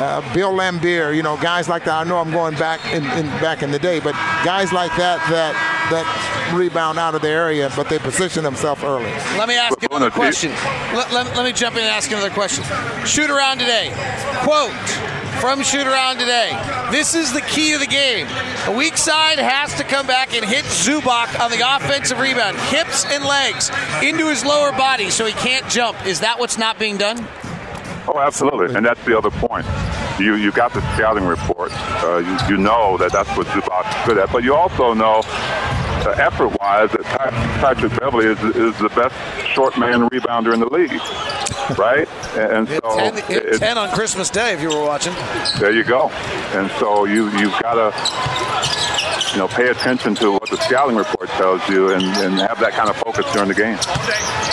uh, Bill Lambier, you know, guys like that. I know I'm going back in, in back in the day, but guys like that that that rebound out of the area, but they position themselves early. Let me ask you another question. Let, let, let me jump in and ask you another question. Shoot around today. Quote from shoot around today. This is the key to the game. The weak side has to come back and hit Zubac on the offensive rebound, hips and legs into his lower body so he can't jump. Is that what's not being done? Oh, absolutely. And that's the other point. You you got the scouting report. Uh, you, you know that that's what Zubac is good at. But you also know, uh, effort-wise, that Patrick Beverley is is the best short man rebounder in the league, right? And so ten, it's ten on Christmas Day if you were watching. There you go. And so you you've got to you know pay attention to what the scouting report tells you and, and have that kind of focus during the game.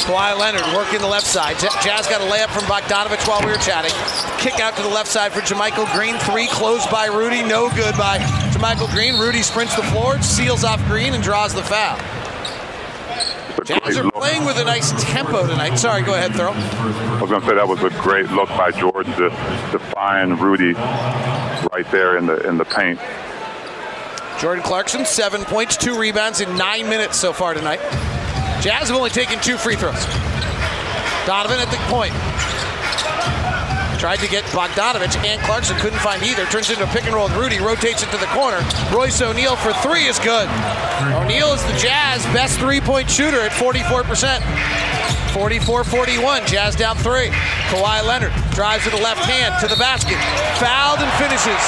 Kawhi Leonard working the left side. Jazz got a layup from Bogdanović while we were chatting. Kick out to the left side for JaMychal Green. Three closed by Rudy. No good by JaMychal Green. Rudy sprints the floor, seals off Green, and draws the foul. Jazz are playing with a nice tempo tonight. Sorry, go ahead, Thurl. I was going to say that was a great look by George to, to find Rudy right there in the in the paint. Jordan Clarkson, seven points, two rebounds in nine minutes so far tonight. Jazz have only taken two free throws. Donovan at the point. Tried to get Bogdanović and Clarkson, couldn't find either. Turns into a pick and roll with Rudy, rotates it to the corner. Royce O'Neale for three is good. O'Neale is the Jazz best three-point shooter at forty-four percent. forty-four forty-one, Jazz down three. Kawhi Leonard drives with the left hand to the basket. Fouled and finishes.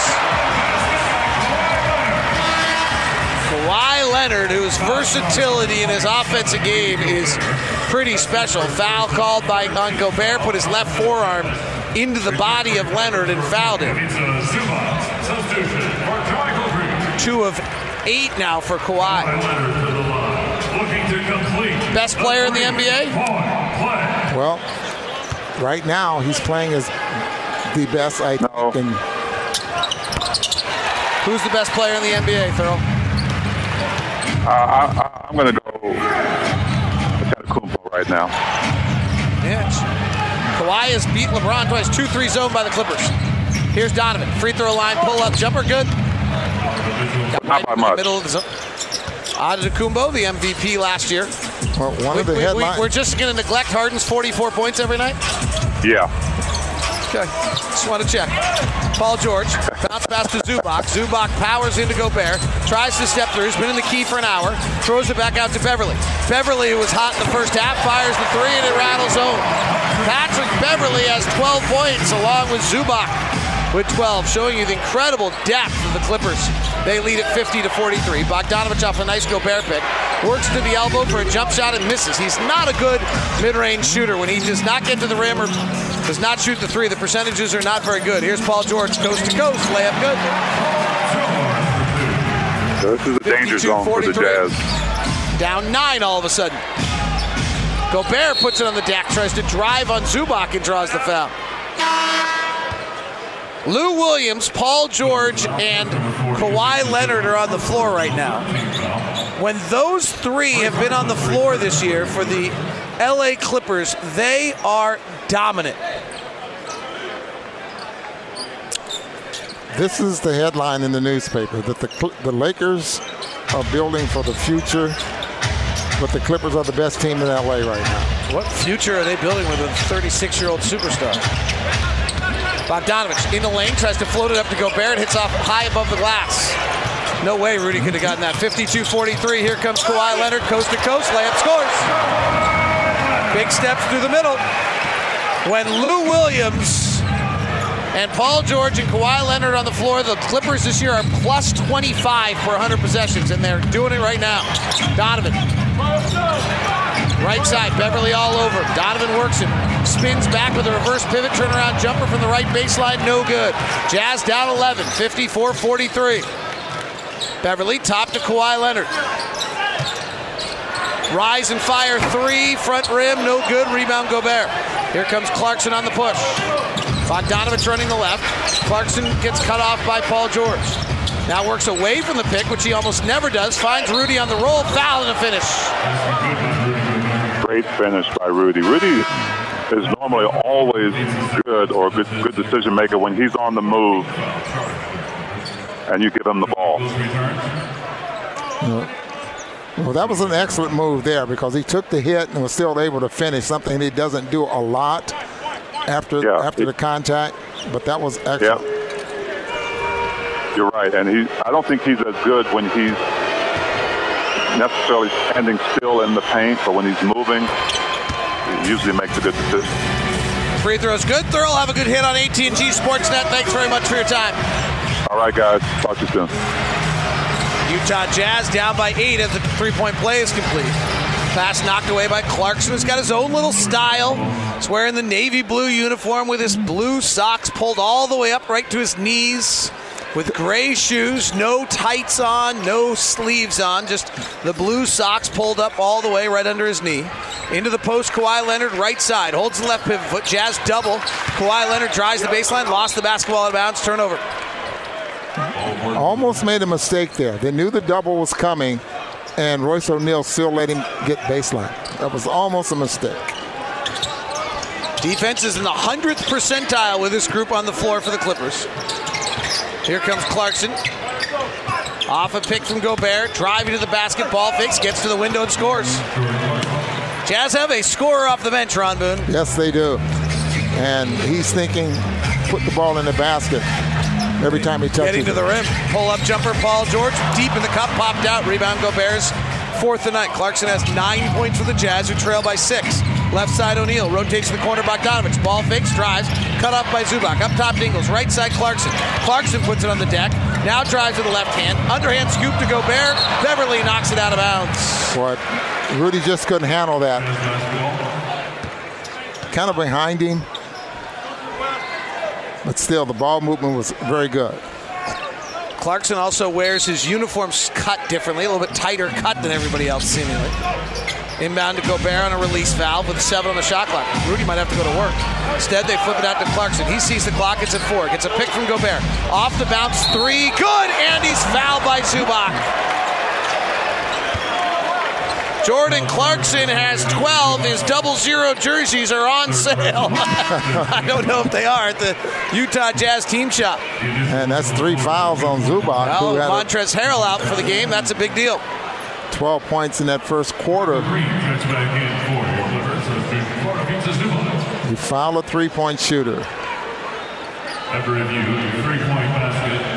Kawhi Leonard, whose versatility in his offensive game is pretty special. Foul called by on Gobert, put his left forearm into the body of Leonard and fouled him. Two of eight now for Kawhi. Best player in the N B A? Well, right now he's playing as the best, I think. No. Who's the best player in the N B A, Farrell? Uh, I, I'm going to go Antetokounmpo right now. Yes. Kawhi has beat LeBron twice. two three zone by the Clippers. Here's Donovan. Free throw line, pull up, jumper good. Got Not right by in much. The middle of the zone. Antetokounmpo, the M V P last year. Well, one we, of the we, headlines. We, we're just going to neglect Harden's forty-four points every night? Yeah. Okay. Just want to check. Paul George, bounce pass to Zubac. Zubac powers into Gobert, tries to step through. He's been in the key for an hour. Throws it back out to Beverley. Beverley, who was hot in the first half, fires the three, and it rattles home. Patrick Beverley has twelve points, along with Zubac with twelve, showing you the incredible depth of the Clippers. They lead at fifty to forty-three. Bogdanović off a nice Gobert pick. Works to the elbow for a jump shot and misses. He's not a good mid-range shooter. When he does not get to the rim or does not shoot the three, the percentages are not very good. Here's Paul George, coast to coast, layup good. So this is a danger zone for the Jazz. Down nine all of a sudden. Gobert puts it on the deck, tries to drive on Zubac and draws the foul. Lou Williams, Paul George, and Kawhi Leonard are on the floor right now. When those three have been on the floor this year for the L A Clippers, they are dominant. This is the headline in the newspaper, that the, the Lakers are building for the future, but the Clippers are the best team in L A right now. What future are they building with a thirty-six-year-old superstar? Bogdanović in the lane, tries to float it up to Gobert, hits off high above the glass. No way Rudy could have gotten that. fifty-two forty-three, here comes Kawhi Leonard, coast to coast, layup scores. Big steps through the middle. When Lou Williams and Paul George and Kawhi Leonard on the floor, the Clippers this year are plus twenty-five for one hundred possessions, and they're doing it right now. Donovan. Right side, Beverley all over. Donovan works it. Spins back with a reverse pivot, turnaround jumper from the right baseline, no good. Jazz down eleven, fifty-four forty-three. Beverley top to Kawhi Leonard. Rise and fire three, front rim, no good. Rebound Gobert. Here comes Clarkson on the push. Bogdanović running the left. Clarkson gets cut off by Paul George. Now works away from the pick, which he almost never does. Finds Rudy on the roll, foul and a finish. Great finish by Rudy. Rudy is normally always good or a good, good decision maker when he's on the move and you give him the ball. Well, that was an excellent move there because he took the hit and was still able to finish, something he doesn't do a lot after, yeah, after it, the contact, but that was excellent. Yeah. You're right, and he, I don't think he's as good when he's necessarily standing still in the paint, but when he's moving, he usually makes a good decision. Free throw's good. Thurl, have a good hit on A T and T Sportsnet. Thanks very much for your time. All right, guys. Talk to you soon. Utah Jazz down by eight as the three-point play is complete. Pass knocked away by Clarkson. He's got his own little style. He's wearing the navy blue uniform with his blue socks pulled all the way up right to his knees. With gray shoes, no tights on, no sleeves on, just the blue socks pulled up all the way right under his knee. Into the post, Kawhi Leonard, right side, holds the left pivot foot, Jazz double. Kawhi Leonard drives the baseline, lost the basketball out of bounds, turnover. Almost made a mistake there. They knew the double was coming, and Royce O'Neale still let him get baseline. That was almost a mistake. Defense is in the hundredth percentile with this group on the floor for the Clippers. Here comes Clarkson. Off a pick from Gobert, driving to the basket, ball fakes, gets to the window and scores. Jazz have a scorer off the bench, Ron Boone. Yes, they do. And he's thinking, put the ball in the basket every time he touches it. Getting to the rim, pull-up jumper, Paul George, deep in the cup, popped out, rebound Gobert's fourth tonight. Clarkson has nine points for the Jazz, who trail by six. Left side O'Neale, rotates the corner, Bogdanović, ball fakes, drives, cut off by Zubac, up top Ingles, right side Clarkson. Clarkson puts it on the deck, now drives with the left hand, underhand scoop to Gobert, Beverley knocks it out of bounds. But Rudy just couldn't handle that. Kind of behind him, but still the ball movement was very good. Clarkson also wears his uniforms cut differently, a little bit tighter cut than everybody else seemingly. Inbound to Gobert on a release foul with seven on the shot clock. Rudy might have to go to work. Instead, they flip it out to Clarkson. He sees the clock. It's at four. Gets a pick from Gobert. Off the bounce, three. Good, and he's fouled by Zubac. Jordan Clarkson has twelve. His double-zero jerseys are on sale. I don't know if they are at the Utah Jazz team shop. And that's three fouls on Zubac. Well, Montrezl Harrell out for the game. That's a big deal. twelve points in that first quarter. He fouled a three-point shooter. After review, three-point basket.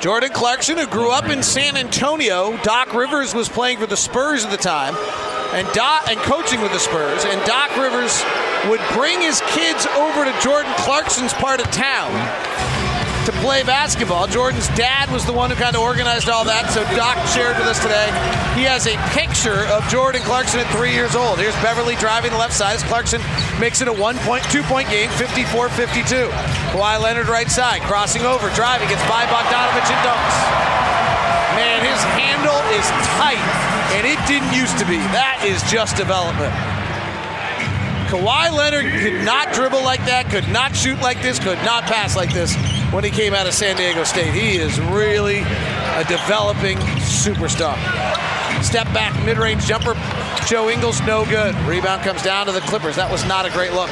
Jordan Clarkson, who grew up in San Antonio. Doc Rivers was playing for the Spurs at the time, and Doc and coaching with the Spurs. And Doc Rivers would bring his kids over to Jordan Clarkson's part of town to play basketball. Jordan's dad was the one who kind of organized all that, so Doc shared with us today. He has a picture of Jordan Clarkson at three years old. Here's Beverley driving the left side as Clarkson makes it a one-point, two-point game, fifty-four fifty-two. Kawhi Leonard right side, crossing over, driving, gets by Bogdanović and dunks. Man, his handle is tight, and it didn't used to be. That is just development. Kawhi Leonard could not dribble like that, could not shoot like this, could not pass like this when he came out of San Diego State. He is really a developing superstar. Step back, mid-range jumper, Joe Ingles, no good. Rebound comes down to the Clippers. That was not a great look.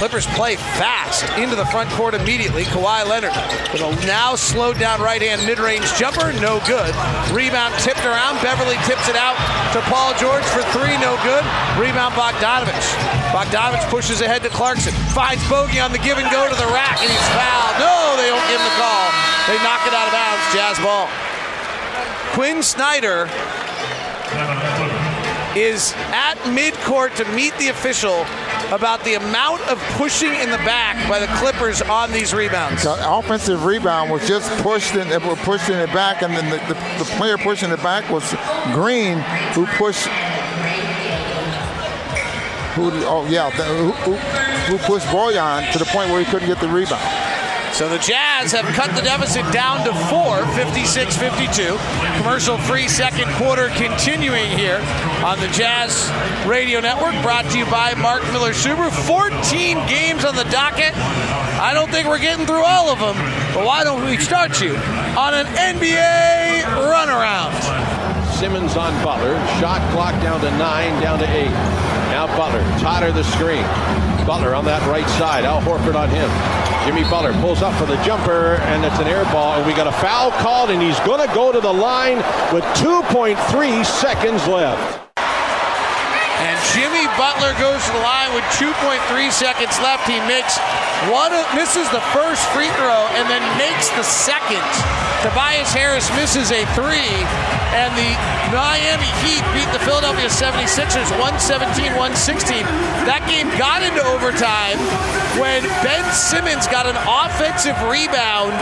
Clippers play fast into the front court immediately. Kawhi Leonard with a now slowed down right-hand mid-range jumper, no good. Rebound tipped around, Beverley tips it out to Paul George for three, no good. Rebound Bogdanović. Bogdanović pushes ahead to Clarkson, finds Bogey on the give and go to the rack, and he's fouled. No, they don't give him the call. They knock it out of bounds, Jazz ball. Quinn Snyder is at midcourt to meet the official about the amount of pushing in the back by the Clippers on these rebounds. The offensive rebound was just pushed in, it was pushed in it back, and then the, the, the player pushing it back was Green, who pushed Who, oh, yeah, who, who, who pushed Bojan to the point where he couldn't get the rebound. So the Jazz have cut the deficit down to four, fifty-six fifty-two. Commercial-free second quarter continuing here on the Jazz Radio Network, brought to you by Mark Miller Subaru. fourteen games on the docket. I don't think we're getting through all of them, but why don't we start you on an N B A runaround? Simmons on Butler, shot clock down to nine, down to eight. Now Butler, Totter the screen. Butler on that right side, Al Horford on him. Jimmy Butler pulls up for the jumper, and it's an air ball, and we got a foul called, and he's gonna go to the line with two point three seconds left. And Jimmy Butler goes to the line with two point three seconds left. He makes one, misses the first free throw, and then makes the second. Tobias Harris misses a three, and the Miami Heat beat the Philadelphia seventy-sixers one seventeen one sixteen. That game got into overtime when Ben Simmons got an offensive rebound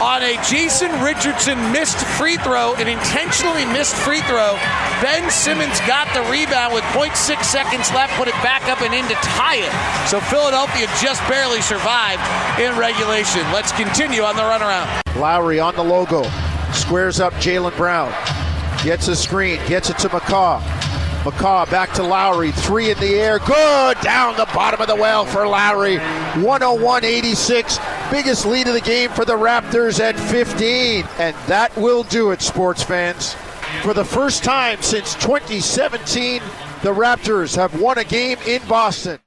on a Jason Richardson missed free throw, an intentionally missed free throw. Ben Simmons got the rebound with zero point six seconds left, put it back up and in to tie it. So Philadelphia just barely survived in regulation. Let's continue on the runaround. Lowry on the low. Squares up Jaylen Brown. Gets a screen. Gets it to McCaw. McCaw back to Lowry. Three in the air. Good. Down the bottom of the well for Lowry. one oh one eighty-six. Biggest lead of the game for the Raptors at fifteen. And that will do it, sports fans. For the first time since twenty seventeen, the Raptors have won a game in Boston.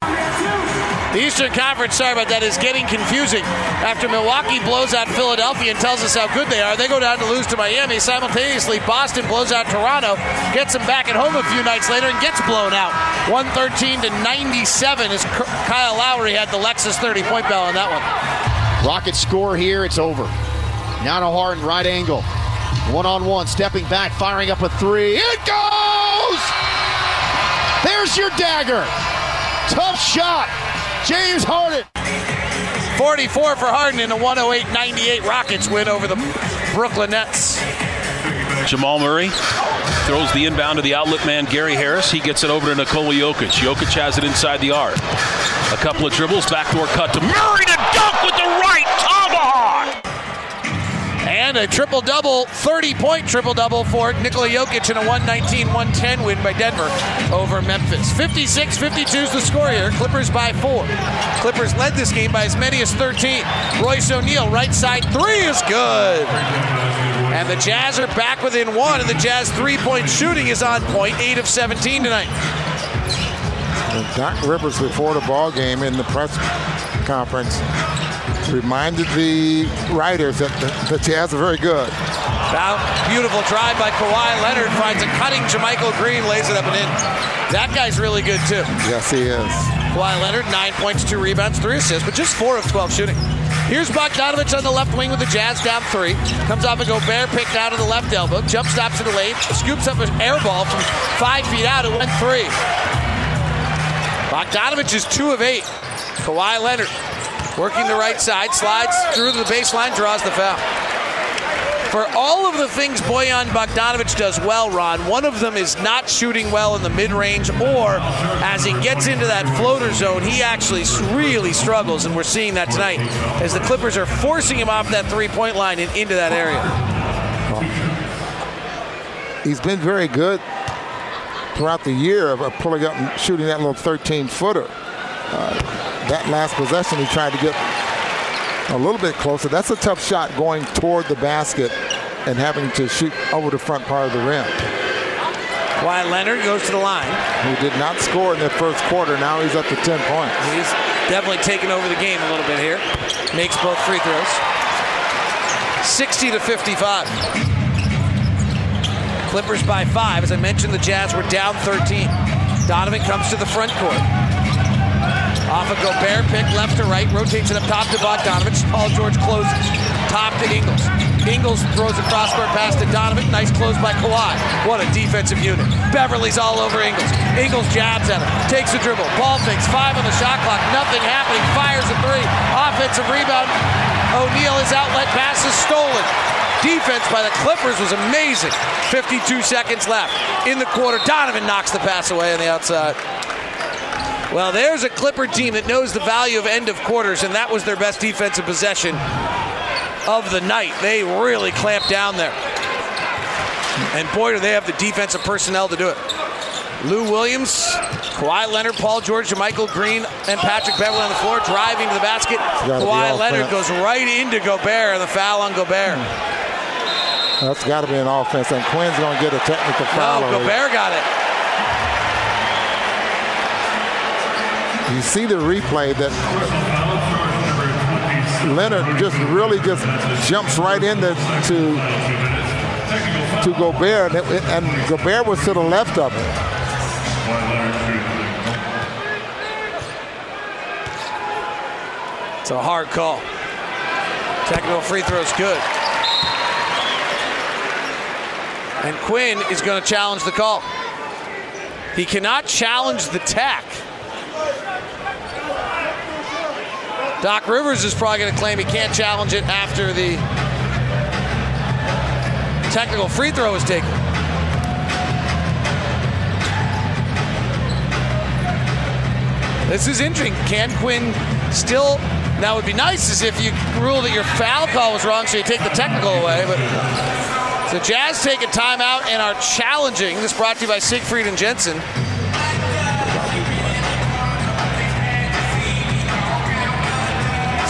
The Eastern Conference, sorry about that, is getting confusing. After Milwaukee blows out Philadelphia and tells us how good they are, they go down to lose to Miami. Simultaneously, Boston blows out Toronto, gets them back at home a few nights later, and gets blown out. one thirteen to ninety-seven as Kyle Lowry had the Lexus thirty-point bell on that one. Rockets score here, it's over. Now to Harden, right angle. One-on-one, stepping back, firing up a three. It goes! There's your dagger. Tough shot. James Harden. forty-four for Harden in a one oh eight ninety-eight Rockets win over the Brooklyn Nets. Jamal Murray throws the inbound to the outlet man, Gary Harris. He gets it over to Nikola Jokic. Jokic has it inside the arc. A couple of dribbles, backdoor cut to Murray to dunk with the right tomahawk. And a triple-double, thirty-point triple-double for Nikola Jokic in a one nineteen one ten win by Denver over Memphis. fifty-six fifty-two is the score here. Clippers by four. Clippers led this game by as many as thirteen. Royce O'Neale, right side, three is good. And the Jazz are back within one, and the Jazz three-point shooting is on point, eight of seventeen tonight. And Doc Rivers, before the ball game in the press conference, reminded the writers that the, the Jazz are very good. Now, beautiful drive by Kawhi Leonard, finds a cutting JaMychal Green, lays it up and in. That guy's really good, too. Yes, he is. Kawhi Leonard, nine points, two rebounds, three assists, but just four of twelve shooting. Here's Bogdanović on the left wing with the Jazz down three. Comes off a Gobert pick out of the left elbow. Jump stops to the lane, scoops up an air ball from five feet out and went three. Bogdanović is two of eight. Kawhi Leonard. Working the right side, slides through the baseline, draws the foul. For all of the things Bojan Bogdanović does well, Ron, one of them is not shooting well in the mid-range, or as he gets into that floater zone, he actually really struggles, and we're seeing that tonight as the Clippers are forcing him off that three-point line and into that area. Well, he's been very good throughout the year of pulling up and shooting that little thirteen-footer. Uh, That last possession, he tried to get a little bit closer. That's a tough shot going toward the basket and having to shoot over the front part of the rim. Kawhi Leonard goes to the line. Who did not score in the first quarter. Now he's up to ten points. He's definitely taken over the game a little bit here. Makes both free throws. sixty to fifty-five. Clippers by five. As I mentioned, the Jazz were down thirteen. Donovan comes to the front court. Off a Gobert pick, left to right, rotates it up top to Bogdanović. Paul George closes, top to Ingles. Ingles throws a cross-court pass to Donovan. Nice close by Kawhi. What a defensive unit. Beverly's all over Ingles. Ingles jabs at him, takes a dribble. Ball fakes, five on the shot clock, nothing happening. Fires a three, offensive rebound. O'Neale, his outlet pass is stolen. Defense by the Clippers was amazing. fifty-two seconds left in the quarter. Donovan knocks the pass away on the outside. Well, there's a Clipper team that knows the value of end of quarters, and that was their best defensive possession of the night. They really clamped down there. And boy, do they have the defensive personnel to do it. Lou Williams, Kawhi Leonard, Paul George, JaMychal Green, and Patrick Beverley on the floor driving to the basket. Kawhi Leonard goes right into Gobert, and the foul on Gobert. That's got to be an offense, and Quinn's going to get a technical foul. No, Gobert got it. You see the replay that Leonard just really just jumps right into to, to Gobert, and Gobert was to the left of it. It's a hard call. Technical free throw's good. And Quinn is going to challenge the call. He cannot challenge the tack. Doc Rivers is probably going to claim he can't challenge it after the technical free throw is taken. This is interesting. Can Quinn still... Now, it would be nice is if you rule that your foul call was wrong, so you take the technical away. But the Jazz take a timeout and are challenging. This brought to you by Siegfried and Jensen.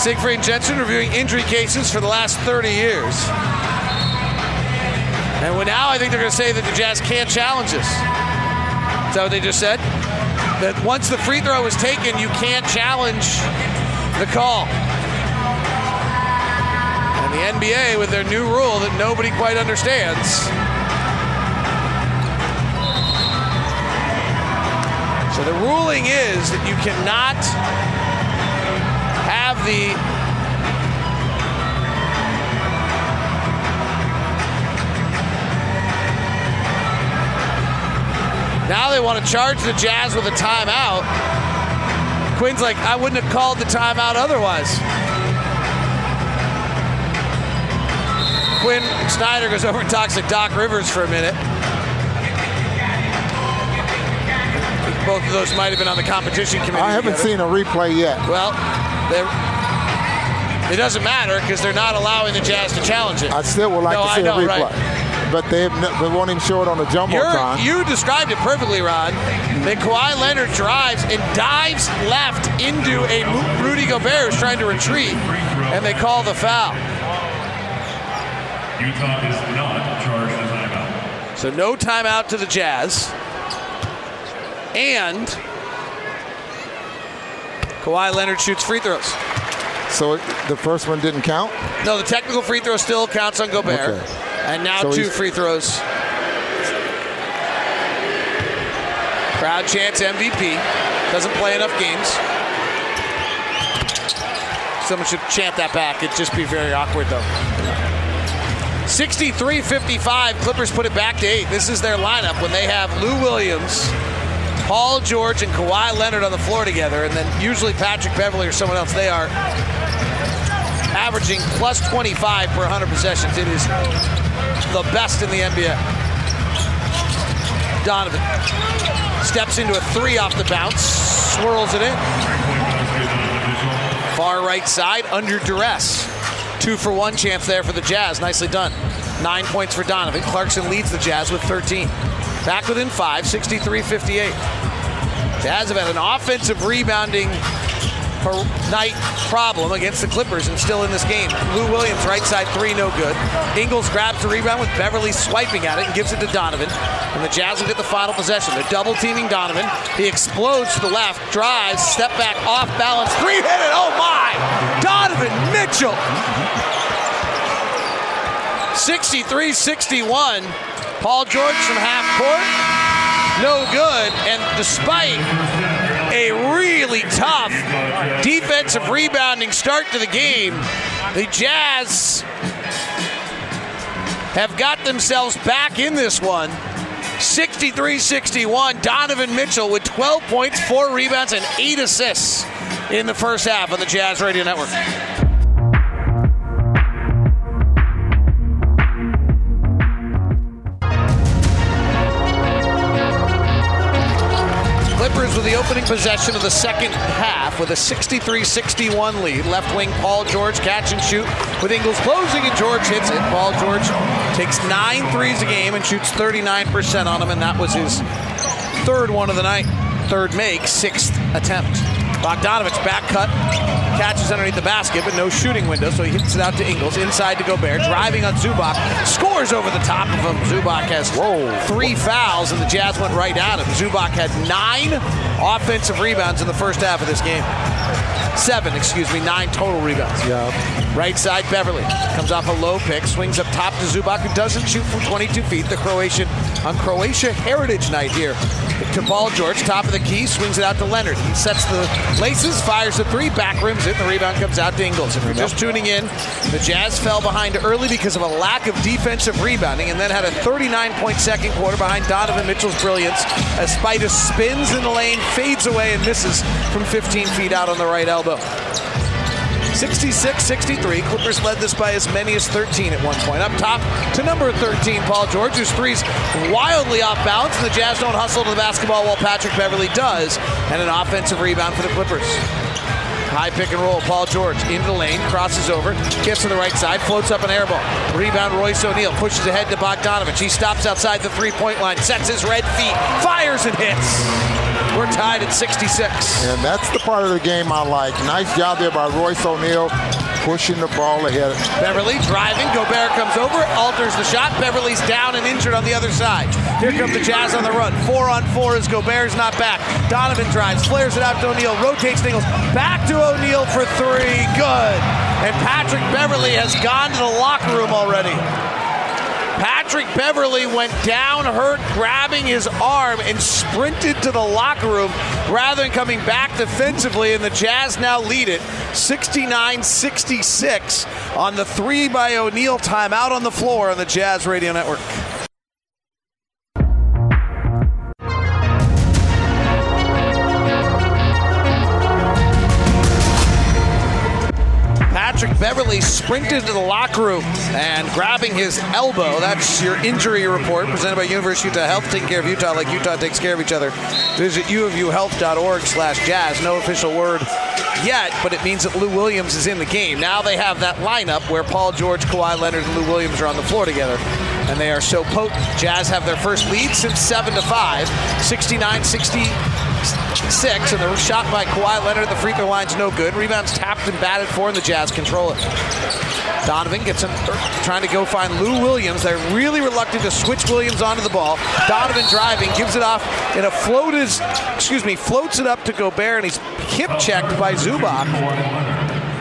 Siegfried and Jensen reviewing injury cases for the last thirty years. And now I think they're going to say that the Jazz can't challenge this. Is that what they just said? that once the free throw is taken, you can't challenge the call. And the N B A, with their new rule that nobody quite understands. So the ruling is that you cannot have the Now they want to charge the Jazz with a timeout. Quinn's like, I wouldn't have called the timeout otherwise. Quinn Snyder goes over and talks to Doc Rivers for a minute. Both of those might have been on the competition committee. I haven't together. seen a replay yet. Well, it doesn't matter because they're not allowing the Jazz to challenge it. I still would like no, to see I know, a replay. Right. But they, have, they won't even show it on the jumbotron. You described it perfectly, Ron. That Kawhi Leonard drives and dives left into a Rudy Gobert who's trying to retreat, and they call the foul. Utah is not charged a timeout. So no timeout to the Jazz. And Kawhi Leonard shoots free throws. So the first one didn't count? No, the technical free throw still counts on Gobert. Okay. And now so two free throws. Crowd chants M V P. Doesn't play enough games. Someone should chant that back. It'd just be very awkward, though. sixty-three fifty-five. Clippers put it back to eight. This is their lineup when they have Lou Williams, Paul George, and Kawhi Leonard on the floor together, and then usually Patrick Beverley or someone else. They are averaging plus twenty-five per one hundred possessions. It is the best in the N B A. Donovan steps into a three off the bounce, swirls it in. Far right side, under duress. Two for one chance there for the Jazz. Nicely done. Nine points for Donovan. Clarkson leads the Jazz with thirteen. Back within five, sixty-three fifty-eight. Jazz have had an offensive rebounding per night problem against the Clippers and still in this game. Lou Williams, right side three, no good. Ingles grabs the rebound with Beverley swiping at it and gives it to Donovan. And the Jazz will get the final possession. They're double teaming Donovan. He explodes to the left, drives, step back, off balance, three hit it. Oh my! Donovan Mitchell! sixty-three sixty-one. Paul George from half court, no good. And despite a really tough defensive rebounding start to the game, the Jazz have got themselves back in this one. sixty-three sixty-one, Donovan Mitchell with twelve points, four rebounds, and eight assists in the first half on the Jazz Radio Network. Clippers with the opening possession of the second half with a sixty-three sixty-one lead. Left wing Paul George, catch and shoot with Ingles closing, and George hits it. Paul George takes nine threes a game and shoots thirty-nine percent on them, and that was his third one of the night. Third make, sixth attempt. Bogdanović back cut, catches underneath the basket, but no shooting window, so he hits it out to Ingles, inside to Gobert, driving on Zubac, scores over the top of him. Zubac has Whoa. three fouls, and the Jazz went right at him. Zubac had nine offensive rebounds in the first half of this game. Seven, excuse me, nine total rebounds. Yep. Right side, Beverley comes off a low pick, swings up top to Zubac, who doesn't shoot from twenty-two feet. The Croatian on Croatia Heritage Night here. To Paul George, top of the key, swings it out to Leonard. He sets the laces, fires the three, back rims it, and the rebound comes out to Ingles. If you're just tuning in, the Jazz fell behind early because of a lack of defensive rebounding, and then had a thirty-nine point second quarter behind Donovan Mitchell's brilliance as Spider spins in the lane, fades away, and misses from fifteen feet out on the right elbow. sixty-six sixty-three, Clippers led this by as many as thirteen at one point. Up top to number thirteen, Paul George, whose threes wildly off balance, and the Jazz don't hustle to the basketball while Patrick Beverley does, and an offensive rebound for the Clippers. High pick and roll, Paul George into the lane, crosses over, gets to the right side, floats up an air ball. Rebound, Royce O'Neale, pushes ahead to Bogdanović. He stops outside the three-point line, sets his red feet, fires and hits. We're tied at sixty-six. And that's the part of the game I like. Nice job there by Royce O'Neale, pushing the ball ahead. Beverley driving. Gobert comes over, alters the shot. Beverley's down and injured on the other side. Here come the Jazz on the run. Four on four as Gobert's not back. Donovan drives, flares it out to O'Neale, rotates Ingles. Back to O'Neale for three. Good. And Patrick Beverley has gone to the locker room already. Patrick Beverley went down hurt, grabbing his arm, and sprinted to the locker room rather than coming back defensively, and the Jazz now lead it sixty-nine sixty-six on the three by O'Neale. Timeout on the floor on the Jazz Radio Network. Patrick Beverley sprinted to the locker room and grabbing his elbow. That's your injury report presented by University of Utah Health, taking care of Utah like Utah takes care of each other. Visit u of u health dot org slash jazz. No official word yet, but it means that Lou Williams is in the game. Now they have that lineup where Paul George, Kawhi Leonard, and Lou Williams are on the floor together. And they are so potent. Jazz have their first lead since seven to five. sixty-nine sixty-six, and the shot by Kawhi Leonard at the free throw line's no good. Rebounds tapped and batted for, and the Jazz control it. Donovan gets him trying to go find Lou Williams. They're really reluctant to switch Williams onto the ball. Donovan driving, gives it off, and a float is, excuse me, floats it up to Gobert, and he's hip checked by Zubac.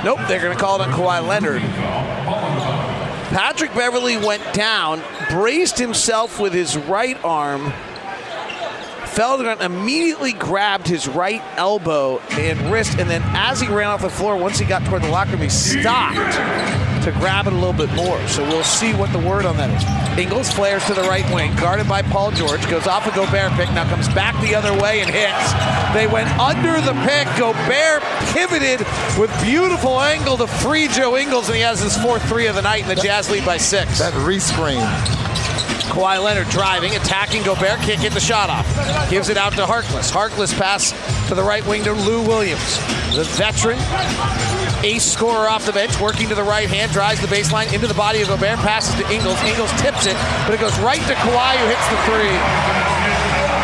Nope, they're going to call it on Kawhi Leonard. Patrick Beverley went down, braced himself with his right arm. Feldman immediately grabbed his right elbow and wrist, and then as he ran off the floor, once he got toward the locker room, he stopped to grab it a little bit more. So we'll see what the word on that is. Ingles flares to the right wing, guarded by Paul George, goes off a Gobert pick, now comes back the other way and hits. They went under the pick. Gobert pivoted with beautiful angle to free Joe Ingles, and he has his fourth three of the night, and the Jazz lead by six. That re-screen. Kawhi Leonard driving, attacking Gobert, can't get the shot off. Gives it out to Harkless. Harkless pass to the right wing to Lou Williams. The veteran, ace scorer off the bench, working to the right hand, drives the baseline into the body of Gobert, passes to Ingles. Ingles tips it, but it goes right to Kawhi, who hits the three.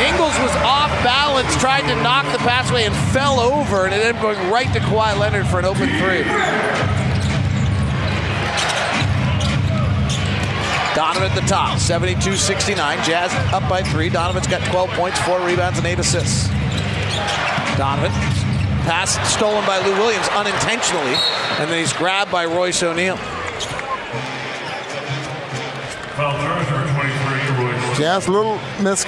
Ingles was off balance, tried to knock the pass away and fell over, and it ended up going right to Kawhi Leonard for an open three. Donovan at the top, seventy-two sixty-nine. Jazz up by three. Donovan's got twelve points, four rebounds, and eight assists. Donovan, pass stolen by Lou Williams unintentionally, and then he's grabbed by Royce O'Neale. Jazz a little mis-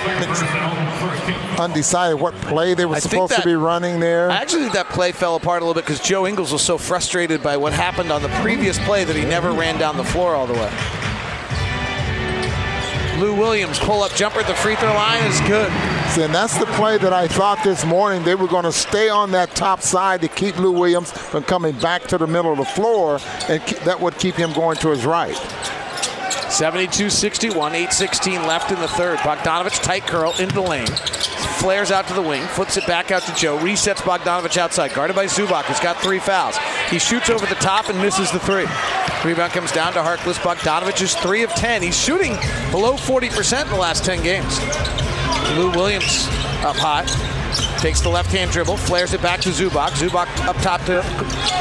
undecided what play they were supposed that, to be running there. I actually think that play fell apart a little bit because Joe Ingles was so frustrated by what happened on the previous play that he never ran down the floor all the way. Lou Williams, pull-up jumper at the free throw line is good. And that's the play that I thought this morning they were going to stay on that top side to keep Lou Williams from coming back to the middle of the floor, and that would keep him going to his right. seventy-two sixty-one, eight sixteen left in the third. Bogdanović, tight curl, into the lane. Flares out to the wing, flips it back out to Joe, resets Bogdanović outside, guarded by Zubac, who's got three fouls. He shoots over the top and misses the three. Rebound comes down to Harkless. Bogdanović is three of ten. He's shooting below forty percent in the last ten games. Lou Williams up hot. Takes the left-hand dribble, flares it back to Zubac. Zubac up top to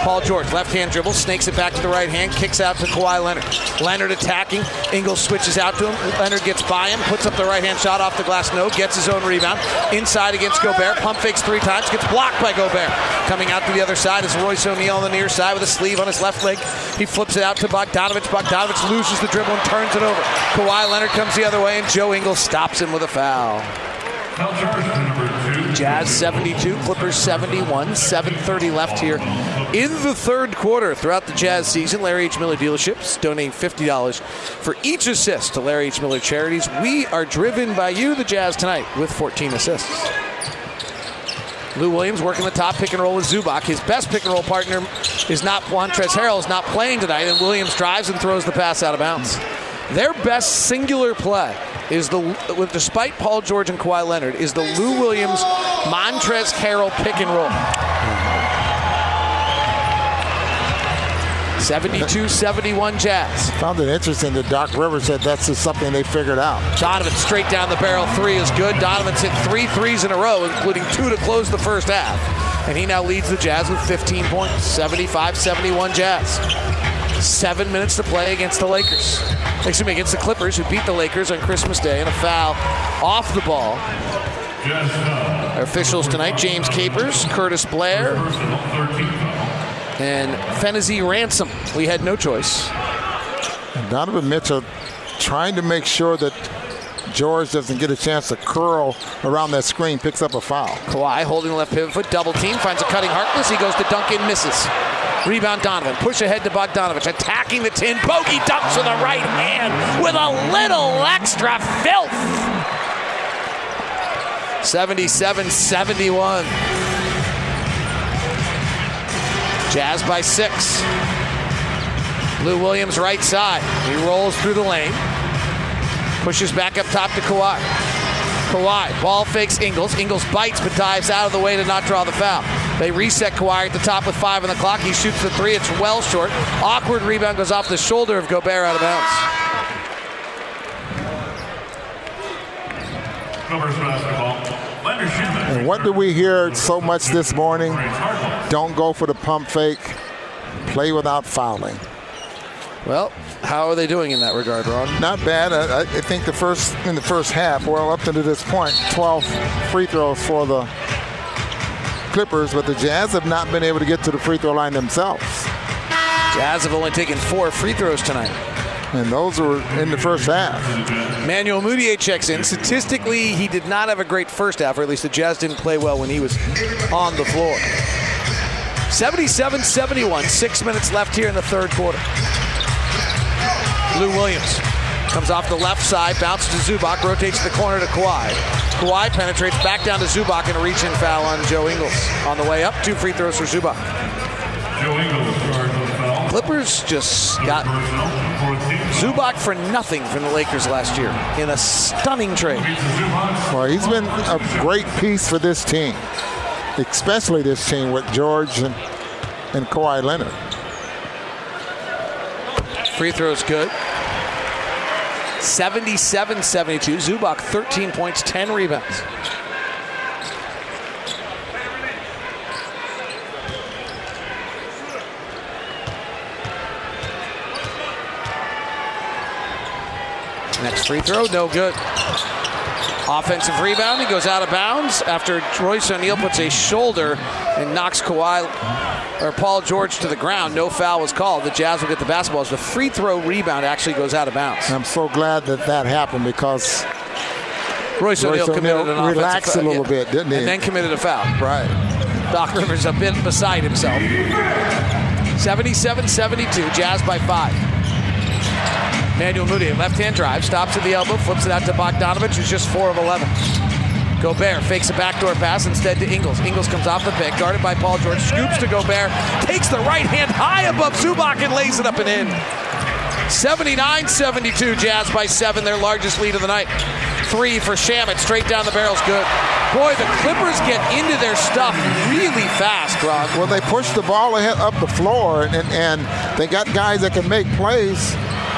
Paul George. Left-hand dribble, snakes it back to the right hand, kicks out to Kawhi Leonard. Leonard attacking. Ingles switches out to him. Leonard gets by him, puts up the right-hand shot off the glass. No, gets his own rebound. Inside against Gobert. Pump fakes three times, gets blocked by Gobert. Coming out to the other side is Royce O'Neale on the near side with a sleeve on his left leg. He flips it out to Bogdanović. Bogdanović loses the dribble and turns it over. Kawhi Leonard comes the other way, and Joe Ingles stops him with a foul. Jazz seventy-two, Clippers seventy-one, seven thirty left here in the third quarter. Throughout the Jazz season, Larry H. Miller Dealerships donating fifty dollars for each assist to Larry H. Miller Charities. We are driven by you, the Jazz, tonight with fourteen assists. Lou Williams working the top pick and roll with Zubac. His best pick and roll partner is not Montrezl Harrell, is not playing tonight, and Williams drives and throws the pass out of bounds. Their best singular play is the, despite Paul George and Kawhi Leonard, is the Lou Williams, Montrezl Harrell pick and roll. seventy-two seventy-one Jazz. Found it interesting that Doc Rivers said that's just something they figured out. Donovan straight down the barrel. Three is good. Donovan's hit three threes in a row, including two to close the first half. And he now leads the Jazz with fifteen points. seventy-five seventy-one Jazz. Seven minutes to play against the Lakers. Excuse me, against the Clippers, who beat the Lakers on Christmas Day, and a foul off the ball. Our officials tonight, James Capers, Curtis Blair, and Fenezi Ransom. We had no choice. And Donovan Mitchell trying to make sure that George doesn't get a chance to curl around that screen, picks up a foul. Kawhi holding the left pivot foot, double team, finds a cutting Harkless. He goes to dunk and misses. Rebound Donovan, push ahead to Bogdanović, attacking the tin. Bogey dunks with a right hand with a little extra filth. seventy-seven seventy-one. Jazz by six. Lou Williams right side. He rolls through the lane. Pushes back up top to Kawhi. Kawhi, ball fakes Ingles. Ingles bites but dives out of the way to not draw the foul. They reset Kawhi at the top with five on the clock. He shoots the three. It's well short. Awkward rebound goes off the shoulder of Gobert, out of bounds. And what do we hear so much this morning? Don't go for the pump fake. Play without fouling. Well, how are they doing in that regard, Ron? Not bad. I, I think the first in the first half, well, up to this point, twelve free throws for the Clippers, but the Jazz have not been able to get to the free throw line themselves. Jazz have only taken four free throws tonight. And those were in the first half. Emmanuel Mudiay checks in. Statistically, he did not have a great first half, or at least the Jazz didn't play well when he was on the floor. seventy-seven seventy-one, six minutes left here in the third quarter. Lou Williams comes off the left side, bounces to Zubac, rotates the corner to Kawhi. Kawhi penetrates back down to Zubac, and a reach-in foul on Joe Ingles. On the way up, two free throws for Zubac. Joe Ingles charged with foul. Clippers just got Zubac for nothing from the Lakers last year in a stunning trade. Well, he's been a great piece for this team, especially this team with George and, and Kawhi Leonard. Free throw's good. seventy-seven seventy-two. Zubac, thirteen points, ten rebounds. Next free throw, no good. Offensive rebound, he goes out of bounds after Royce O'Neale puts a shoulder and knocks Kawhi or Paul George to the ground. No foul was called. The Jazz will get the basketball. The free throw rebound actually goes out of bounds. I'm so glad that that happened, because Royce O'Neale committed an offensive relaxed foul, a little yeah, bit, didn't he? And then committed a foul. Right. Doc Rivers a bit beside himself. seventy-seven seventy-two, Jazz by five. Emmanuel Mudiay, left-hand drive, stops at the elbow, flips it out to Bogdanović, who's just four of eleven. Gobert fakes a backdoor pass instead to Ingles. Ingles comes off the pick, guarded by Paul George, scoops to Gobert, takes the right hand high above Zubac and lays it up and in. seventy-nine seventy-two, Jazz by seven, their largest lead of the night. Three for Shamet, straight down the barrel's good. Boy, the Clippers get into their stuff really fast, Rob. Well, they push the ball ahead up the floor, and, and they got guys that can make plays.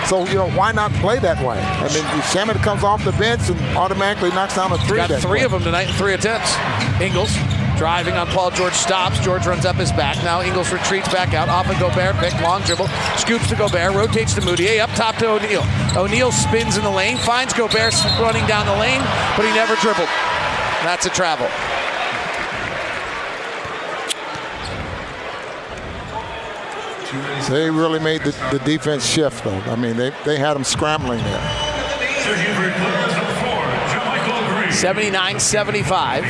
So, you know, why not play that way? I mean, Shamet comes off the bench and automatically knocks down a three. Got that three way. Of them tonight in three attempts. Ingles driving on Paul George, stops. George runs up his back. Now Ingles retreats back out. Off of Gobert, pick, long dribble. Scoops to Gobert, rotates to Mudiay, up top to O'Neale. O'Neale spins in the lane, finds Gobert running down the lane, but he never dribbled. That's a travel. They really made the, the defense shift, though. I mean, they, they had them scrambling there. seventy-nine seventy-five.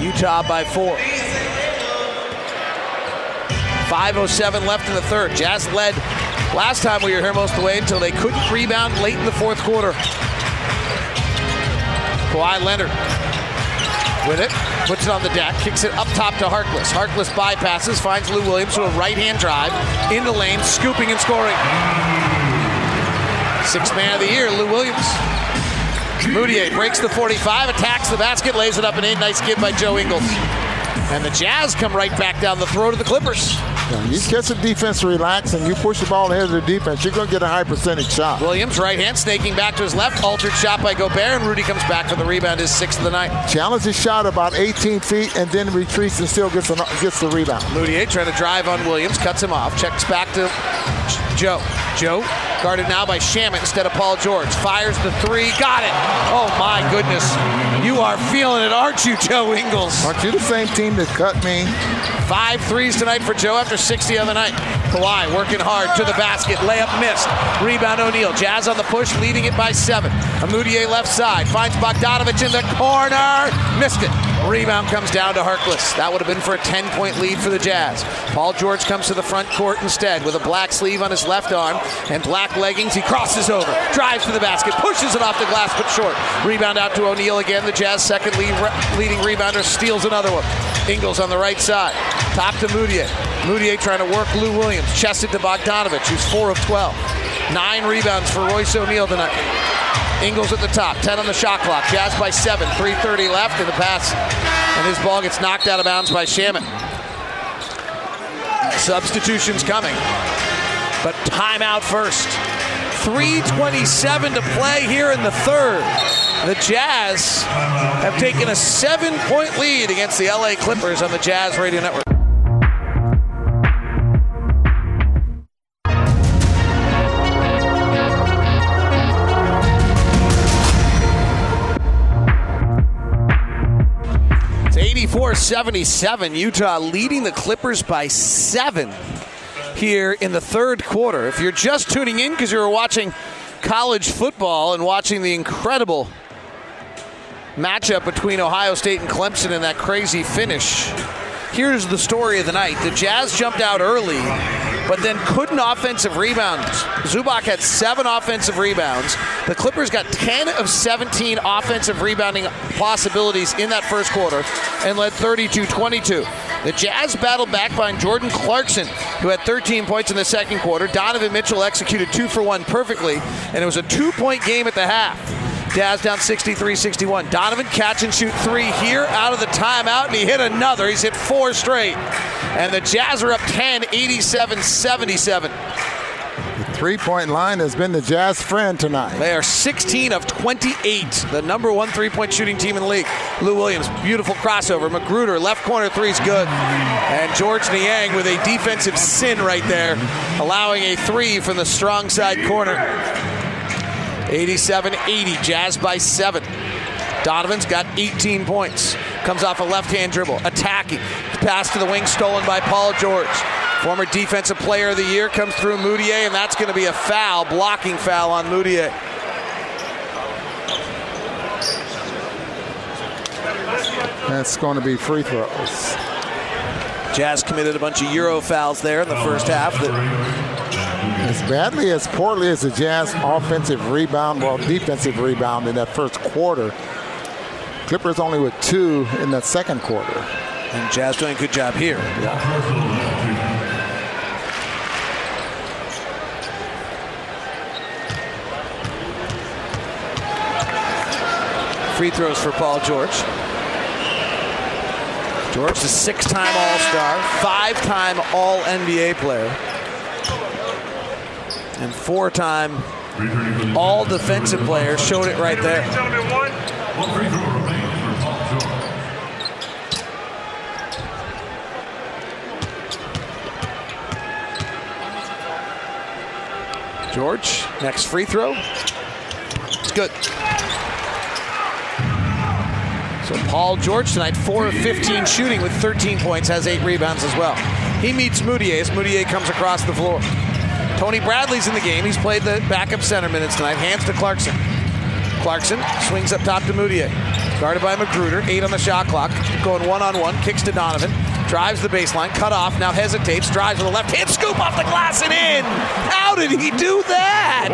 Utah by four. five oh seven left in the third. Jazz led last time we were here most of the way until they couldn't rebound late in the fourth quarter. Kawhi Leonard with it, puts it on the deck, kicks it up top to Harkless. Harkless bypasses, finds Lou Williams to a right-hand drive, in the lane, scooping and scoring. Sixth man of the year, Lou Williams. Mudiay breaks the forty-five, attacks the basket, lays it up and in. Nice give by Joe Ingles. And the Jazz come right back down the throat of the Clippers. Now, you catch the defense to relax and you push the ball ahead of the defense, you're going to get a high percentage shot. Williams, right hand, snaking back to his left. Altered shot by Gobert, and Rudy comes back for the rebound, his sixth of the night. Challenges shot about eighteen feet and then retreats and still gets, an, gets the rebound. Mudiay trying to drive on Williams, cuts him off, checks back to Joe. Joe, guarded now by Shamet instead of Paul George. Fires the three, got it. Oh my goodness. You are feeling it, aren't you, Joe Ingles? Aren't you the same team that cut me? Five threes tonight for Joe after six the other night. Kawhi working hard to the basket. Layup missed. Rebound O'Neale. Jazz on the push, leading it by seven. Mudiay left side. Finds Bogdanović in the corner. Missed it. Rebound comes down to Harkless. That would have been for a ten-point lead for the Jazz. Paul George comes to the front court instead with a black sleeve on his left arm and black leggings. He crosses over, drives to the basket, pushes it off the glass but short. Rebound out to O'Neale again. The Jazz second lead, re- leading rebounder steals another one. Ingles on the right side. Top to Mudiay. Mudiay trying to work Lou Williams. Chested to Bogdanović, who's four of twelve. Nine rebounds for Royce O'Neale tonight. Ingles at the top, ten on the shot clock. Jazz by seven, three thirty left in the pass. And his ball gets knocked out of bounds by Shamet. Substitutions coming. But timeout first. three twenty-seven to play here in the third. The Jazz have taken a seven-point lead against the L A Clippers on the Jazz Radio Network. four seventy-seven, Utah leading the Clippers by seven here in the third quarter. If you're just tuning in because you were watching college football and watching the incredible matchup between Ohio State and Clemson and that crazy finish, here's the story of the night. The Jazz jumped out early, but then couldn't offensive rebound. Zubac had seven offensive rebounds. The Clippers got ten of seventeen offensive rebounding possibilities in that first quarter and led thirty-two twenty-two. The Jazz battled back behind Jordan Clarkson, who had thirteen points in the second quarter. Donovan Mitchell executed two for one perfectly, and it was a two-point game at the half. Jazz down sixty-three sixty-one. Donovan catch and shoot three here out of the timeout, and he hit another. He's hit four straight. And the Jazz are up ten, eighty-seven seventy-seven. The three-point line has been the Jazz friend tonight. They are sixteen of twenty-eight, the number one three-point shooting team in the league. Lou Williams, beautiful crossover. McGruder, left corner three's good. And George Niang with a defensive sin right there, allowing a three from the strong side corner. eighty-seven eighty, Jazz by seven. Donovan's got eighteen points. Comes off a left-hand dribble, attacking. Pass to the wing, stolen by Paul George. Former Defensive Player of the Year comes through Mudiay, and that's going to be a foul, blocking foul on Mudiay. That's going to be free throws. Jazz committed a bunch of Euro fouls there in the first half. That as badly, as poorly as the Jazz offensive rebound, well, defensive rebound in that first quarter, Clippers only with two in that second quarter. And Jazz doing a good job here. Yeah. Free throws for Paul George. George is a six-time All-Star, five-time All-N B A player, and four-time All-Defensive player. Showed it right there. George, next free throw. It's good. So Paul George tonight, four of fifteen shooting with thirteen points, has eight rebounds as well. He meets Mudiay as Mudiay comes across the floor. Tony Bradley's in the game. He's played the backup center minutes tonight. Hands to Clarkson. Clarkson swings up top to Mudiay. Guarded by McGruder, eight on the shot clock. Going one-on-one, kicks to Donovan. Drives the baseline, cut off, now hesitates, drives with a left hand, scoop off the glass and in. How did he do that?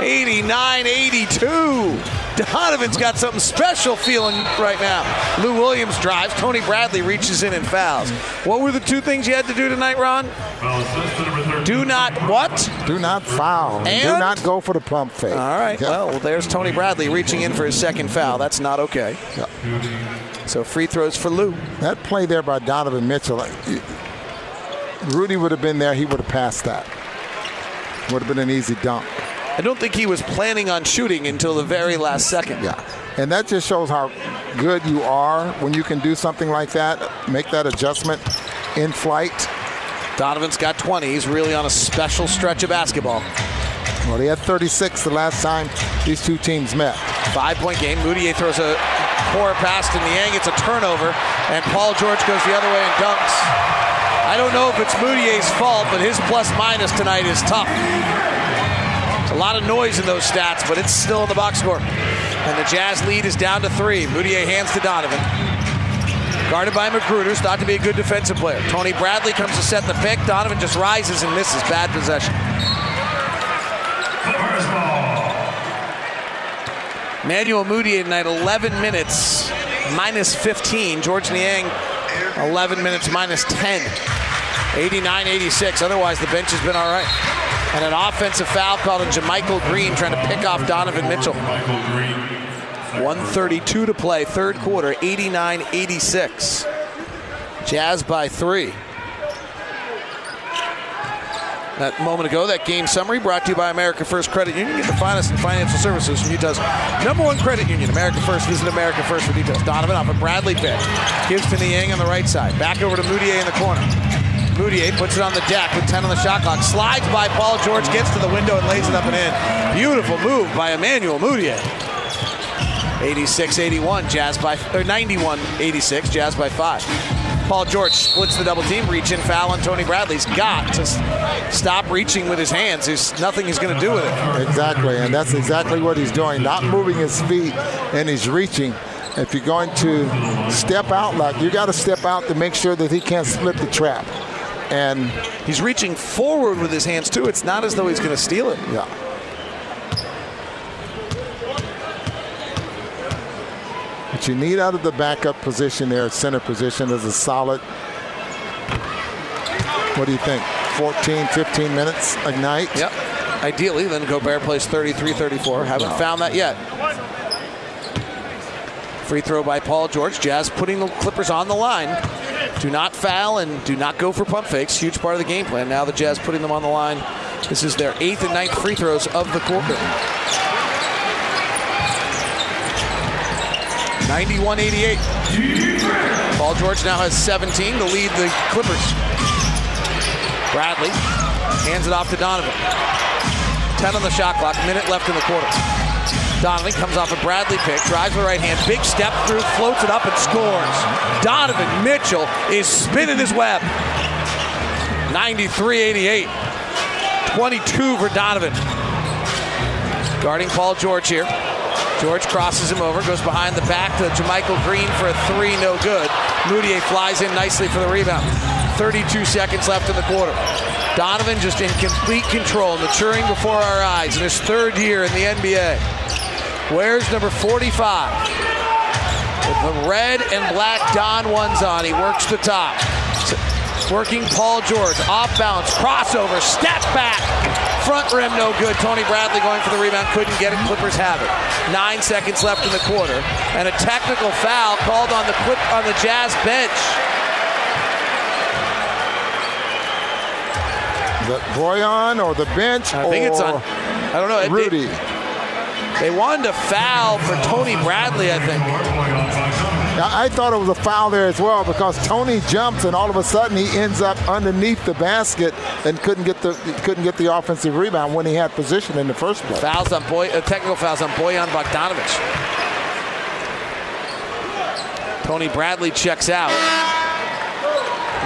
eighty-nine eighty-two. Donovan's got something special feeling right now. Lou Williams drives, Tony Bradley reaches in and fouls. What were the two things you had to do tonight, Ron? Do not what? Do not foul. And? Do not go for the pump fake. All right, well, there's Tony Bradley reaching in for his second foul. That's not okay. Yep. So free throws for Lou. That play there by Donovan Mitchell, Rudy would have been there, he would have passed that. Would have been an easy dunk. I don't think he was planning on shooting until the very last second. Yeah, and that just shows how good you are when you can do something like that, make that adjustment in flight. Donovan's got twenty. He's really on a special stretch of basketball. Well, he had thirty-six the last time these two teams met. Five-point game. Mudiay throws a poor pass to Niang. It's a turnover, and Paul George goes the other way and dunks. I don't know if it's Mudiay's fault, but his plus-minus tonight is tough. A lot of noise in those stats, but it's still in the box score. And the Jazz lead is down to three. Mudiay hands to Donovan. Guarded by McGruder, thought to be a good defensive player. Tony Bradley comes to set the pick. Donovan just rises and misses. Bad possession. Emmanuel Mudiay tonight, eleven minutes, minus fifteen. George Niang, eleven minutes, minus ten. eighty-nine eighty-six. Otherwise, the bench has been all right. And an offensive foul called on JaMychal Green trying to pick off Donovan Mitchell. one thirty-two to play, third quarter, eighty-nine eighty-six. Jazz by three. That moment ago, that game summary brought to you by America First Credit Union. Get the finest in financial services from Utah's number one credit union, America First. Visit America First for details. Donovan off a Bradley pick. Gives to Niang on the right side. Back over to Mudiay in the corner. Mudiay puts it on the deck with ten on the shot clock. Slides by Paul George, gets to the window and lays it up and in. Beautiful move by Emmanuel Mudiay. eighty-six eighty-one, Jazz by, or ninety-one eighty-six, Jazz by five. Paul George splits the double team, reach in foul on Tony Bradley's got to stop reaching with his hands. There's nothing he's going to do with it. Exactly, and that's exactly what he's doing. Not moving his feet, and he's reaching. If you're going to step out, like you got to step out to make sure that he can't split the trap. And he's reaching forward with his hands, too. It's not as though he's going to steal it. Yeah. What you need out of the backup position there, center position, is a solid, what do you think, fourteen, fifteen minutes a night? Yep. Ideally, then Gobert plays thirty-three thirty-four. Haven't no. found that yet. Free throw by Paul George. Jazz putting the Clippers on the line. Do not foul and do not go for pump fakes. Huge part of the game plan. Now the Jazz putting them on the line. This is their eighth and ninth free throws of the quarter. ninety-one eighty-eight. Paul George now has seventeen to lead the Clippers. Bradley hands it off to Donovan. ten on the shot clock. Minute left in the quarter. Donovan comes off a Bradley pick, drives the right hand, big step through, floats it up and scores. Donovan Mitchell is spinning his web. ninety-three eighty-eight, twenty-two for Donovan. Guarding Paul George here. George crosses him over, goes behind the back to JaMychal Green for a three, no good. Mudiay flies in nicely for the rebound. thirty-two seconds left in the quarter. Donovan just in complete control, maturing before our eyes in his third year in the N B A. Wears number forty-five. With the red and black Don ones on, he works the top. Working Paul George, off balance, crossover, step back, front rim no good. Tony Bradley going for the rebound, couldn't get it, Clippers have it. Nine seconds left in the quarter, and a technical foul called on the Clip on the Jazz bench. The Bojan or the bench? I think it's on, I don't know. It, Rudy. It, They wanted a foul for Tony Bradley, I think. I thought it was a foul there as well because Tony jumps and all of a sudden he ends up underneath the basket and couldn't get the couldn't get the offensive rebound when he had position in the first place. Fouls on Boy, uh, technical fouls on Bojan Bogdanović. Tony Bradley checks out.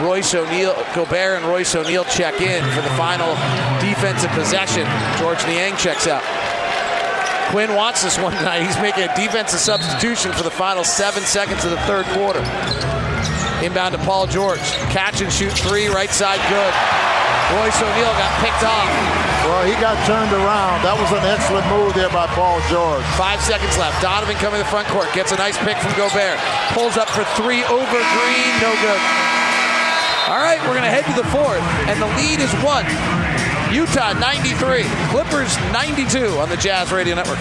Royce O'Neale, Gobert and Royce O'Neale check in for the final defensive possession. George Niang checks out. Quinn wants this one tonight. He's making a defensive substitution for the final seven seconds of the third quarter. Inbound to Paul George. Catch and shoot three, right side good. Royce O'Neale got picked off. Well, he got turned around. That was an excellent move there by Paul George. Five seconds left. Donovan coming to the front court. Gets a nice pick from Gobert. Pulls up for three over Green. No good. All right, we're going to head to the fourth. And the lead is one. Utah ninety-three, Clippers ninety-two on the Jazz Radio Network.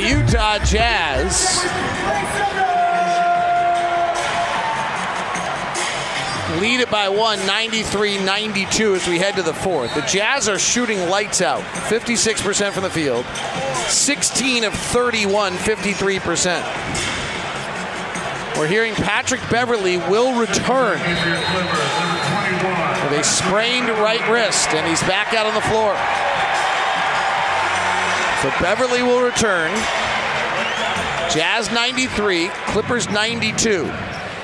the Utah Jazz lead it by one, ninety-three ninety-two, as we head to the fourth. The Jazz are shooting lights out, fifty-six percent from the field, sixteen of thirty-one, fifty-three percent. We're hearing Patrick Beverley will return with a sprained right wrist, and he's back out on the floor. So Beverley will return. Jazz ninety-three, Clippers ninety-two.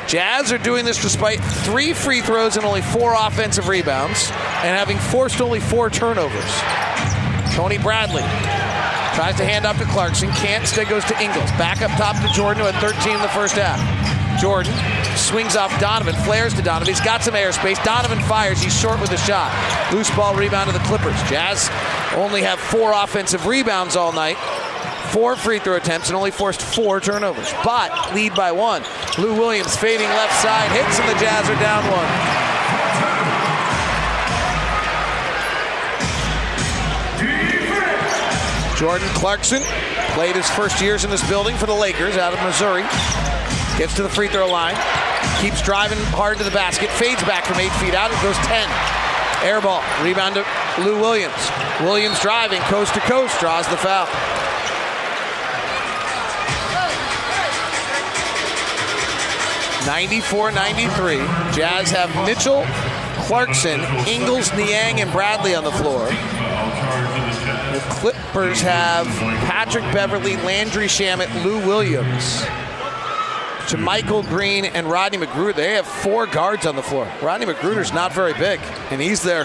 Jazz are doing this despite three free throws and only four offensive rebounds, and having forced only four turnovers. Tony Bradley tries to hand off to Clarkson, can't, instead goes to Ingles. Back up top to Jordan, who had thirteen in the first half. Jordan swings off Donovan, flares to Donovan. He's got some airspace. Donovan fires. He's short with a shot. Loose ball rebound to the Clippers. Jazz only have four offensive rebounds all night, four free throw attempts, and only forced four turnovers. But lead by one. Lou Williams fading left side, hits, and the Jazz are down one. Jordan Clarkson played his first years in this building for the Lakers out of Missouri. Gets to the free throw line. Keeps driving hard to the basket. Fades back from eight feet out. It goes ten. Air ball. Rebound to Lou Williams. Williams driving coast to coast. Draws the foul. ninety-four ninety-three. Jazz have Mitchell, Clarkson, Ingles, Niang, and Bradley on the floor. The Clippers have Patrick Beverley, Landry Shamet, Lou Williams, JaMychal Green, and Rodney McGruder. They have four guards on the floor. Rodney McGruder's not very big, and he's their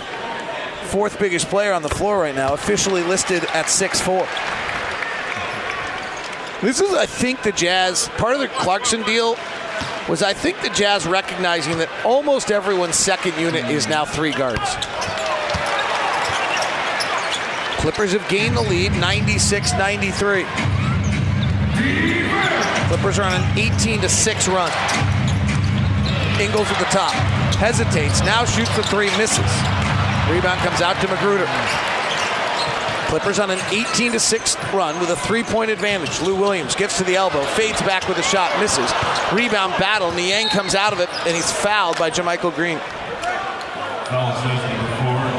fourth biggest player on the floor right now, officially listed at six foot four. This is, I think, the Jazz. Part of the Clarkson deal was, I think, the Jazz recognizing that almost everyone's second unit is now three guards. Clippers have gained the lead, ninety-six ninety-three. Clippers are on an eighteen to six run. Ingles at the top, hesitates, now shoots the three, misses. Rebound comes out to McGruder. Clippers on an eighteen to six run with a three-point advantage. Lou Williams gets to the elbow, fades back with a shot, misses. Rebound battle, Niang comes out of it, and he's fouled by JaMychal Green.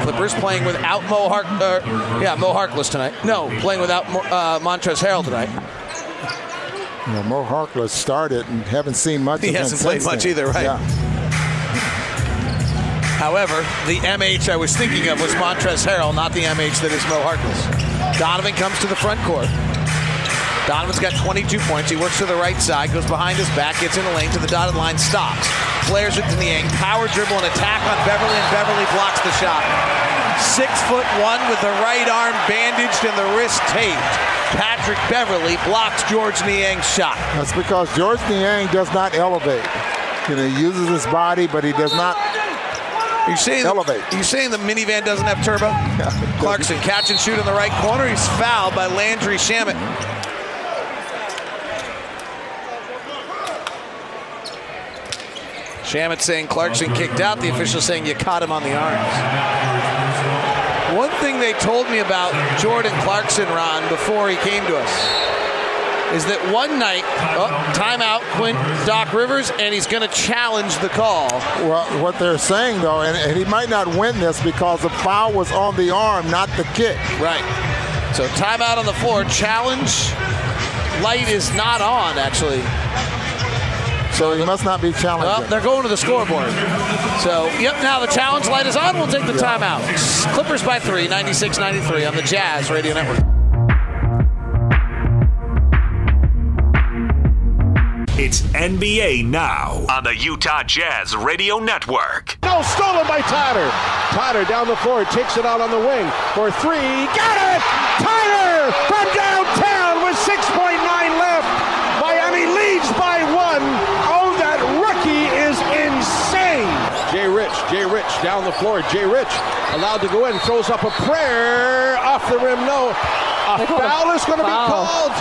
Clippers playing without Mo, Hark- er, yeah, Mo Harkless tonight. No, playing without uh, Montrezl Harrell tonight. You know, Mo Harkless started and haven't seen much. He of hasn't played much then. Either, right? Yeah. However, the M H I was thinking of was Montrezl Harrell, not the M H that is Mo Harkless. Donovan comes to the front court. Donovan's got twenty-two points. He works to the right side, goes behind his back, gets in the lane to the dotted line, stops. Flares it to Niang. Power dribble and attack on Beverley, and Beverley blocks the shot. Six foot one with the right arm bandaged and the wrist taped. Patrick Beverley blocks George Niang's shot. That's because George Niang does not elevate. You know, he uses his body, but he does not You're saying elevate. The, you're saying the minivan doesn't have turbo? Yeah, Clarkson, catch and shoot in the right corner. He's fouled by Landry Shamet. Shamet saying Clarkson kicked out. The official saying you caught him on the arms. One thing they told me about Jordan Clarkson, Ron, before he came to us, is that one night, oh, timeout, Quinn, Doc Rivers, and he's going to challenge the call. Well, what they're saying, though, and, and he might not win this because the foul was on the arm, not the kick. Right. So timeout on the floor. Challenge light is not on, actually. So he must not be challenged. Well, they're going to the scoreboard. So, yep, now the challenge light is on. We'll take the yeah. timeout. Clippers by three, ninety-six ninety-three on the Jazz Radio Network. It's N B A Now on the Utah Jazz Radio Network. No, stolen by Tyler. Tyler down the floor, takes it out on the wing for three. Got it! Tyler from downtown with six point nine left. Miami leads by one. Jay Rich, Jay Rich down the floor. Jay Rich allowed to go in, throws up a prayer off the rim. No, a foul is going to be called.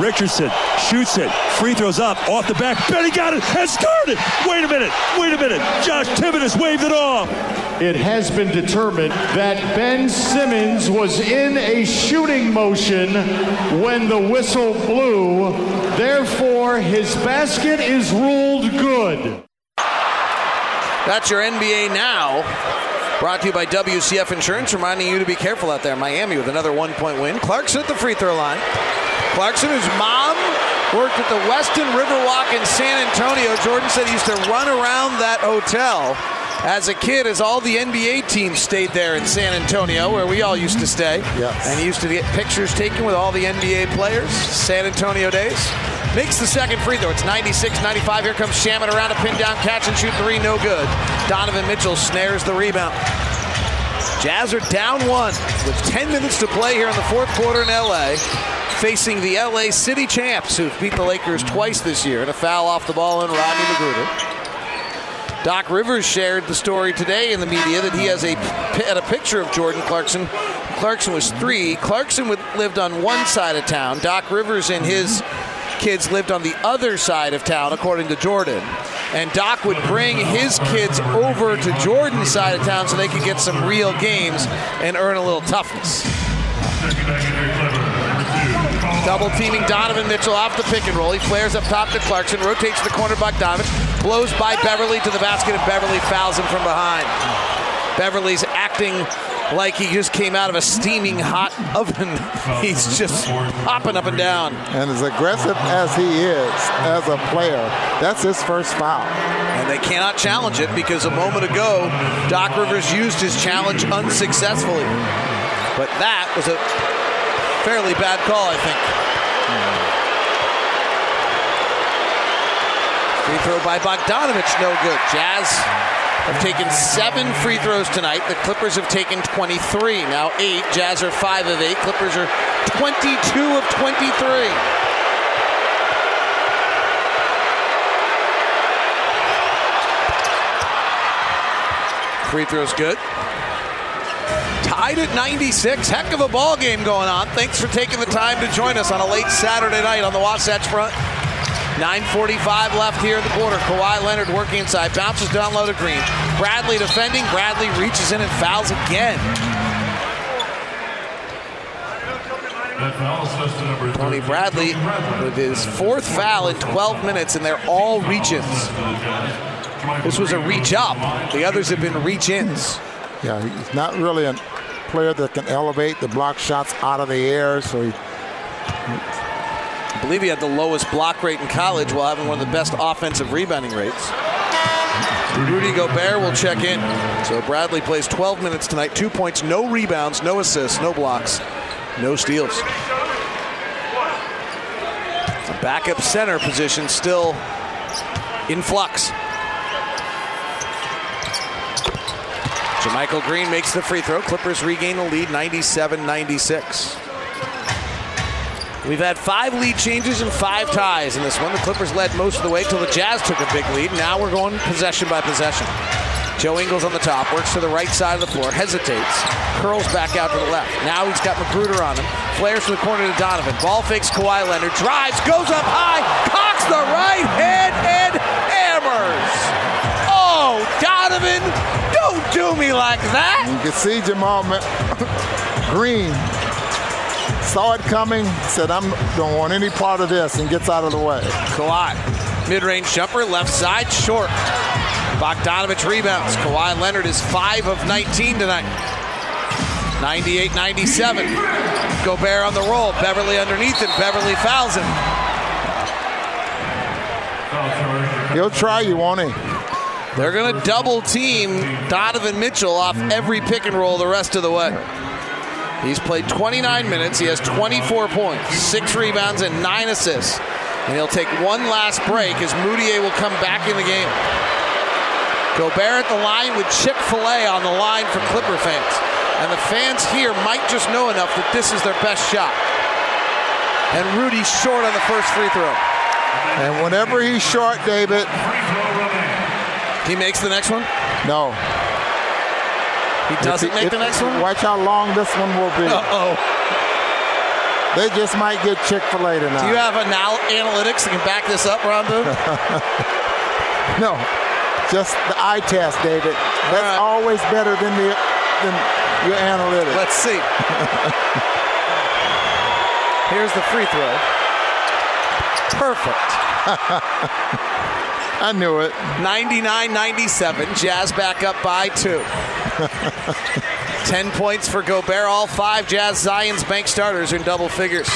Richardson shoots it, free throws up, off the back. Benny got it and scored it. Wait a minute, wait a minute. Josh Timmons waved it off. it has been determined that Ben Simmons was in a shooting motion when the whistle blew. Therefore, his basket is ruled good. That's your N B A Now. Brought to you by W C F Insurance, reminding you to be careful out there. Miami with another one-point win. Clarkson at the free throw line. Clarkson, whose mom worked at the Westin Riverwalk in San Antonio. Jordan said he used to run around that hotel as a kid, as all the N B A teams stayed there in San Antonio, where we all used to stay. Yes. And he used to get pictures taken with all the N B A players. San Antonio days. Makes the second free throw. It's ninety-six ninety-five. Here comes Shamet around a pin down catch and shoot three. No good. Donovan Mitchell snares the rebound. Jazz are down one with ten minutes to play here in the fourth quarter in L A, facing the L A City champs, who've beat the Lakers twice this year. And a foul off the ball in Rodney McGruder. Doc Rivers shared the story today in the media that he has a, had a picture of Jordan Clarkson. Clarkson was three. Clarkson lived on one side of town. Doc Rivers and his kids lived on the other side of town, according to Jordan. And Doc would bring his kids over to Jordan's side of town so they could get some real games and earn a little toughness. Double teaming Donovan Mitchell off the pick and roll. He flares up top to Clarkson, rotates the corner, Bogdanović, blows by Beverley to the basket, and Beverley fouls him from behind. Beverley's acting like he just came out of a steaming hot oven. He's just popping up and down. And as aggressive as he is as a player, that's his first foul. And they cannot challenge it because a moment ago, Doc Rivers used his challenge unsuccessfully. But that was a fairly bad call, I think. Free throw by Bogdanović, no good. Jazz have taken seven free throws tonight. The Clippers have taken twenty-three. Now eight. Jazz are five of eight. Clippers are twenty-two of twenty-three. Free throws good. Tied at ninety-six. Heck of a ball game going on. Thanks for taking the time to join us on a late Saturday night on the Wasatch Front. nine forty-five left here in the quarter. Kawhi Leonard working inside. Bounces down low to Green. Bradley defending. Bradley reaches in and fouls again. Tony Bradley with his fourth foul in twelve minutes, and they're all reach-ins. This was a reach-up. The others have been reach-ins. Yeah, he's not really a player that can elevate the block shots out of the air, so he... I believe he had the lowest block rate in college while having one of the best offensive rebounding rates. Rudy Gobert will check in. So Bradley plays twelve minutes tonight. Two points, no rebounds, no assists, no blocks, no steals. The backup center position still in flux. JaMychal Green makes the free throw. Clippers regain the lead, ninety-seven ninety-six. We've had five lead changes and five ties in this one. The Clippers led most of the way till the Jazz took a big lead. Now we're going possession by possession. Joe Ingles on the top, works to the right side of the floor, hesitates, curls back out to the left. Now he's got McGruder on him, flares from the corner to Donovan. Ball fakes Kawhi Leonard, drives, goes up high, cocks the right hand and hammers. Oh, Donovan, don't do me like that. You can see Jamal Green saw it coming, said, I don't want any part of this, and gets out of the way. Kawhi, mid-range jumper, left side, short. Bogdanović rebounds. Kawhi Leonard is five of nineteen tonight. ninety-eight ninety-seven. Gobert on the roll. Beverley underneath him. Beverley fouls him. He'll try you, won't he? They're going to double team Donovan Mitchell off every pick and roll the rest of the way. He's played twenty-nine minutes. He has twenty-four points, six rebounds, and nine assists. And he'll take one last break as Mudiay will come back in the game. Gobert at the line with Chick-fil-A on the line for Clipper fans. And the fans here might just know enough that this is their best shot. And Rudy's short on the first free throw. And whenever he's short, David... He makes the next one? No. He doesn't make the next one? Watch how long this one will be. Uh-oh. They just might get Chick-fil-A tonight. Do you have anal- analytics that can back this up, Rondo? No. Just the eye test, David. That's right. Always better than the than your analytics. Let's see. Here's the free throw. Perfect. I knew it. ninety-nine ninety-seven. Jazz back up by two. Ten points for Gobert. All five Jazz Zion's bank starters are in double figures.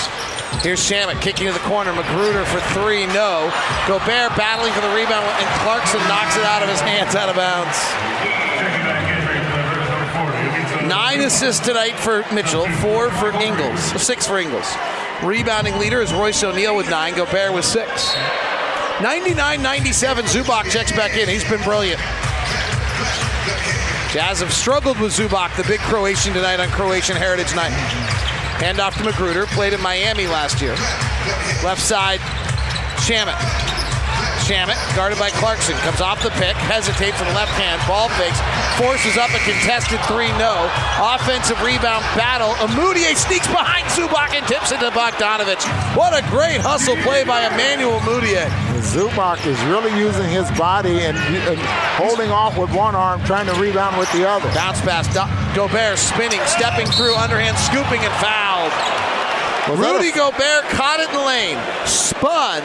Here's Shamet kicking to the corner. McGruder for three. No. Gobert battling for the rebound, and Clarkson knocks it out of his hands, out of bounds. Nine assists tonight for Mitchell. Four for Ingles. Six for Ingles. Rebounding leader is Royce O'Neale with nine. Gobert with six. ninety-nine ninety-seven. Zubac checks back in. He's been brilliant. Jazz have struggled with Zubac, the big Croatian tonight on Croatian Heritage Night. Hand off to McGruder, played in Miami last year. Left side, Shamet. Shamet, guarded by Clarkson, comes off the pick, hesitates from the left hand, ball fakes, forces up a contested three, no. Offensive rebound battle. Mudiay sneaks behind Zubac and tips it to Bogdanović. What a great hustle play by Emmanuel Mudiay. Zubac is really using his body and, and holding off with one arm, trying to rebound with the other. Bounce pass. Do Gobert spinning, stepping through, underhand, scooping, and fouled. Was Rudy Gobert caught it in the lane, spun,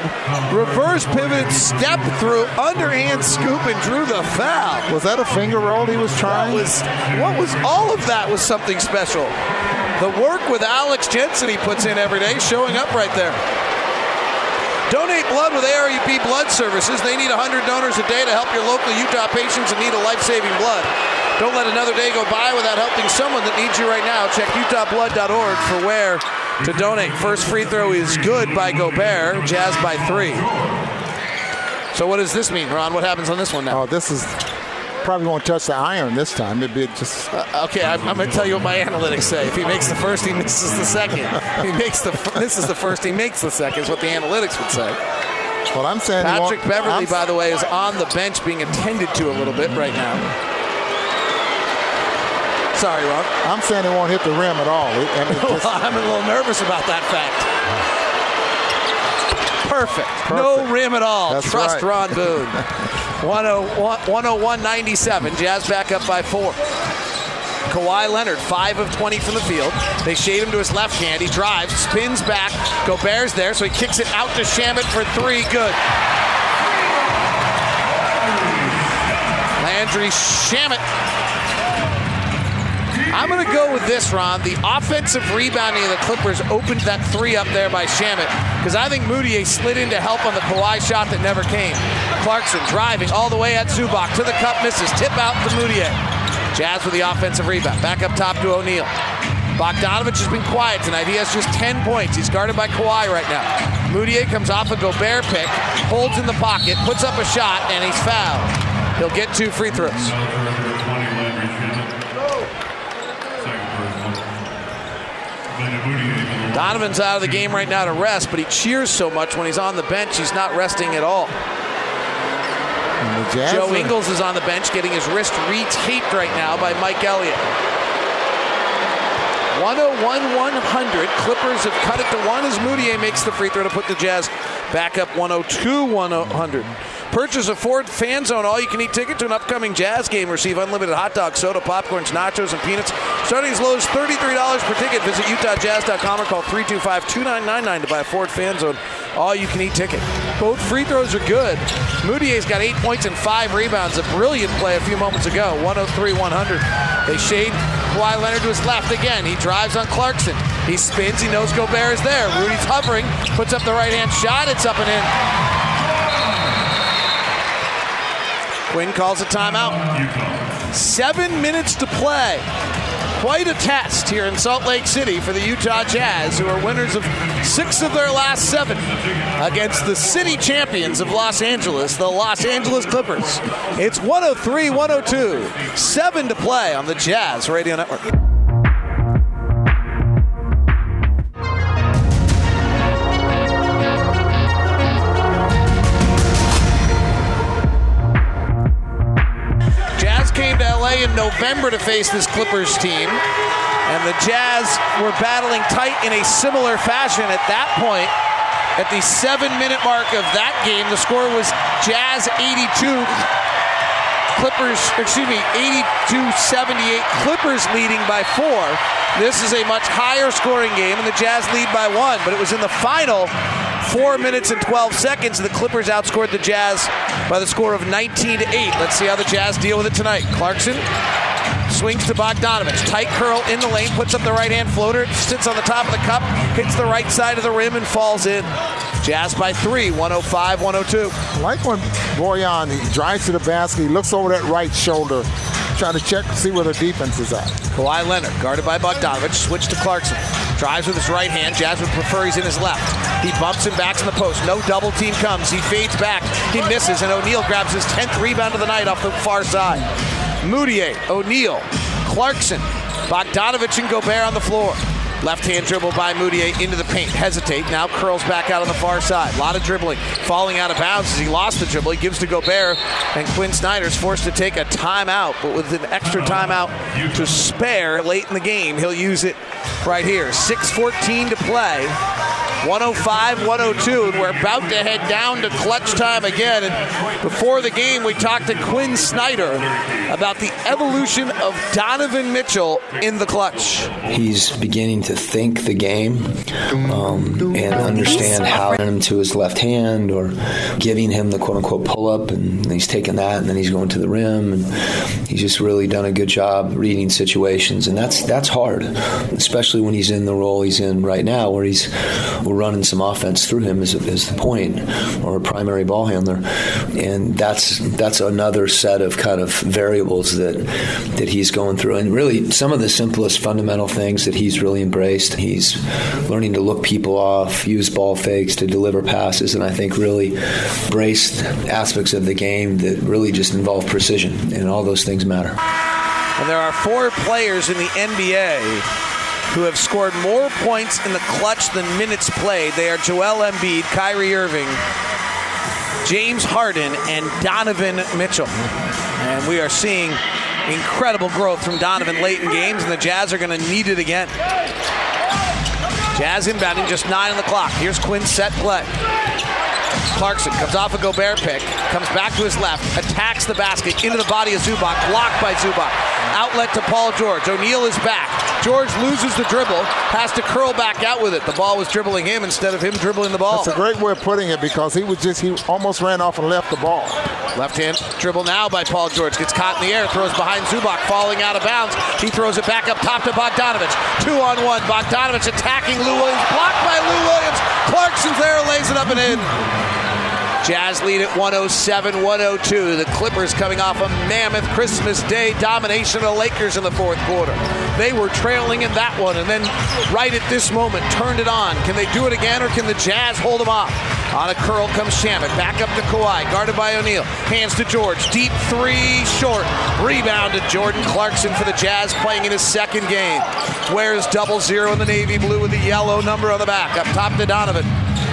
reverse pivoted, stepped through, underhand scoop, and drew the foul. Was that a finger roll he was trying? Was, what was all of that was something special. The work with Alex Jensen he puts in every day, showing up right there. Donate blood with A R U P Blood Services. They need one hundred donors a day to help your local Utah patients in need of life-saving blood. Don't let another day go by without helping someone that needs you right now. Check utah blood dot org for where to donate. First free throw is good by Gobert. Jazz by three. So what does this mean, Ron? What happens on this one now? Oh, this is probably won't touch the iron this time. It'd be just uh, okay. I'm, I'm going to tell you what my analytics say. If he makes the first, he misses the second. If he makes the this is the first, he makes the second. Is what the analytics would say. Well, I'm saying Patrick Beverley, I'm, by the way, is on the bench being attended to a little bit right now. Sorry, Ron. I'm saying he won't hit the rim at all. It, I mean, just, I'm a little nervous about that fact. Perfect. Perfect. No rim at all. That's Trust right. Ron Boone. one oh one ninety-seven. Jazz back up by four. Kawhi Leonard, five of twenty from the field. They shade him to his left hand. He drives, spins back. Gobert's there, so he kicks it out to Shamet for three. Good. Landry Shamet. I'm going to go with this, Ron. The offensive rebounding of the Clippers opened that three up there by Shamet, because I think Mudiay slid in to help on the Kawhi shot that never came. Clarkson driving all the way at Zubac. To the cup, misses. Tip out to Mudiay. Jazz with the offensive rebound. Back up top to O'Neale. Bogdanović has been quiet tonight. He has just ten points. He's guarded by Kawhi right now. Mudiay comes off a Gobert pick, holds in the pocket, puts up a shot, and he's fouled. He'll get two free throws. Donovan's out of the game right now to rest, but he cheers so much when he's on the bench, he's not resting at all. Joe Ingles is on the bench getting his wrist retaped right now by Mike Elliott. one oh one one hundred. Clippers have cut it to one as Mudiay makes the free throw to put the Jazz back up one oh two one hundred. Purchase a Ford Fan Zone all-you-can-eat ticket to an upcoming Jazz game. Receive unlimited hot dog, soda, popcorns, nachos, and peanuts. Starting as low as thirty-three dollars per ticket. Visit utah jazz dot com or call three two five, two nine nine nine to buy a Ford Fan Zone all-you-can-eat ticket. Both free throws are good. Mudiay's got eight points and five rebounds. A brilliant play a few moments ago. one oh three one hundred. They shade Kawhi Leonard to his left again. He drives on Clarkson. He spins. He knows Gobert is there. Rudy's hovering. Puts up the right-hand shot. It's up and in. Quinn calls a timeout. Seven minutes to play. Quite a test here in Salt Lake City for the Utah Jazz, who are winners of six of their last seven against the city champions of Los Angeles, the Los Angeles Clippers. It's one oh three one oh two. Seven to play on the Jazz Radio Network. In November to face this Clippers team, and the Jazz were battling tight in a similar fashion at that point. At the seven minute mark of that game, the score was Jazz eighty-two, Clippers, excuse me, eighty-two seventy-eight. Clippers leading by four. This is a much higher scoring game, and the Jazz lead by one, but it was in the final four minutes and twelve seconds. The Clippers outscored the Jazz by the score of nineteen to eight. Let's see how the Jazz deal with it tonight. Clarkson swings to Bogdanović. Tight curl in the lane, puts up the right-hand floater, sits on the top of the cup, hits the right side of the rim, and falls in. Jazz by three, one oh five one oh two. I like when Bojan, he drives to the basket, he looks over that right shoulder, trying to check, see where the defense is at. Kawhi Leonard, guarded by Bogdanović, switch to Clarkson. Drives with his right hand. Jazz would prefer he's in his left. He bumps him back in the post. No double team comes. He fades back. He misses, and O'Neale grabs his tenth rebound of the night off the far side. Mudiay, O'Neale, Clarkson, Bogdanović, and Gobert on the floor. Left-hand dribble by Mudiay into the paint. Hesitate, now curls back out on the far side. A lot of dribbling, falling out of bounds as he lost the dribble. He gives to Gobert, and Quinn Snyder's forced to take a timeout, but with an extra timeout to spare late in the game, he'll use it right here. six fourteen to play, one oh five one oh two, and we're about to head down to clutch time again. And before the game, we talked to Quinn Snyder about the evolution of Donovan Mitchell in the clutch. He's beginning to to think the game um, and understand how to him to his left hand, or giving him the quote-unquote pull-up, and he's taking that and then he's going to the rim, and he's just really done a good job reading situations, and that's that's hard, especially when he's in the role he's in right now, where he's we're running some offense through him as, as the point or a primary ball handler, and that's that's another set of kind of variables that that he's going through, and really some of the simplest fundamental things that he's really embraced. He's learning to look people off, use ball fakes to deliver passes, and I think really braced aspects of the game that really just involve precision, and all those things matter. And there are four players in the N B A who have scored more points in the clutch than minutes played. They are Joel Embiid, Kyrie Irving, James Harden, and Donovan Mitchell. And we are seeing incredible growth from Donovan late in games, and the Jazz are going to need it again. Jazz inbounding, just nine on the clock. Here's Quinn's set play. Clarkson comes off a Gobert pick, comes back to his left, attacks the basket, into the body of Zubac, blocked by Zubac. Outlet to Paul George. O'Neale is back. George loses the dribble, has to curl back out with it. The ball was dribbling him instead of him dribbling the ball. That's a great way of putting it, because he was just, he almost ran off and left the ball. Left-hand dribble now by Paul George. Gets caught in the air, throws behind Zubac, falling out of bounds. He throws it back up top to Bogdanović. Two on one, Bogdanović attacking Lou Williams. Blocked by Lou Williams. Clarkson's there, lays it up and in. Jazz lead at one oh seven one oh two. The Clippers coming off a mammoth Christmas Day domination of the Lakers in the fourth quarter. They were trailing in that one, and then right at this moment turned it on. Can they do it again, or can the Jazz hold them off? On a curl comes Shamet, back up to Kawhi, guarded by O'Neale, hands to George, deep three, short, rebound to Jordan Clarkson for the Jazz, playing in his second game. Wears double zero in the navy blue with the yellow number on the back, up top to Donovan.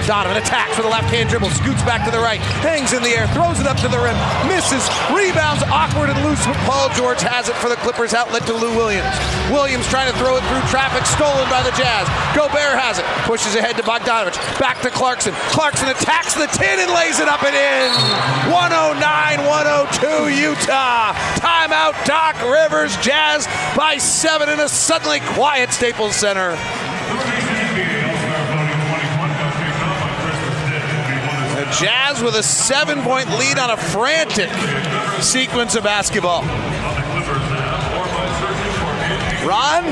Donovan attacks with a left-hand dribble, scoots back to the right, hangs in the air, throws it up to the rim, misses, rebounds awkward and loose, but Paul George has it for the Clippers. Outlet to Lou Williams. Williams trying to throw it through traffic, stolen by the Jazz. Gobert has it, pushes ahead to Bogdanović, back to Clarkson. Clarkson attacks the tin and lays it up and in. one oh nine one oh two Utah. Timeout, Doc Rivers. Jazz by seven in a suddenly quiet Staples Center. Jazz with a seven-point lead on a frantic sequence of basketball. Ron,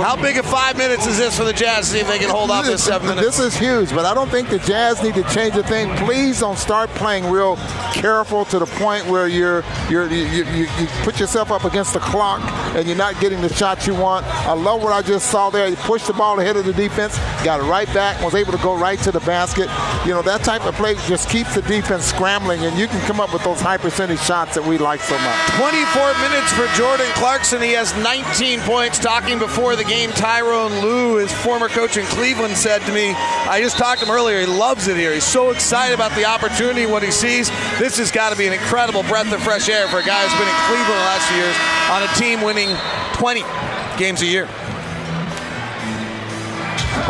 how big of five minutes is this for the Jazz to see if they can hold off this seven minutes? This is huge, but I don't think the Jazz need to change a thing. Please don't start playing real careful to the point where you're, you're, you, you, you put yourself up against the clock and you're not getting the shots you want. I love what I just saw there. He pushed the ball ahead of the defense, got it right back, was able to go right to the basket. You know, that type of play just keeps the defense scrambling, and you can come up with those high percentage shots that we like so much. twenty-four minutes for Jordan Clarkson. He has nineteen. fifteen points. Talking before the game, Tyronn Lue, his former coach in Cleveland, said to me, I just talked to him earlier, he loves it here. He's so excited about the opportunity, what he sees. This has got to be an incredible breath of fresh air for a guy who's been in Cleveland the last few years on a team winning twenty games a year.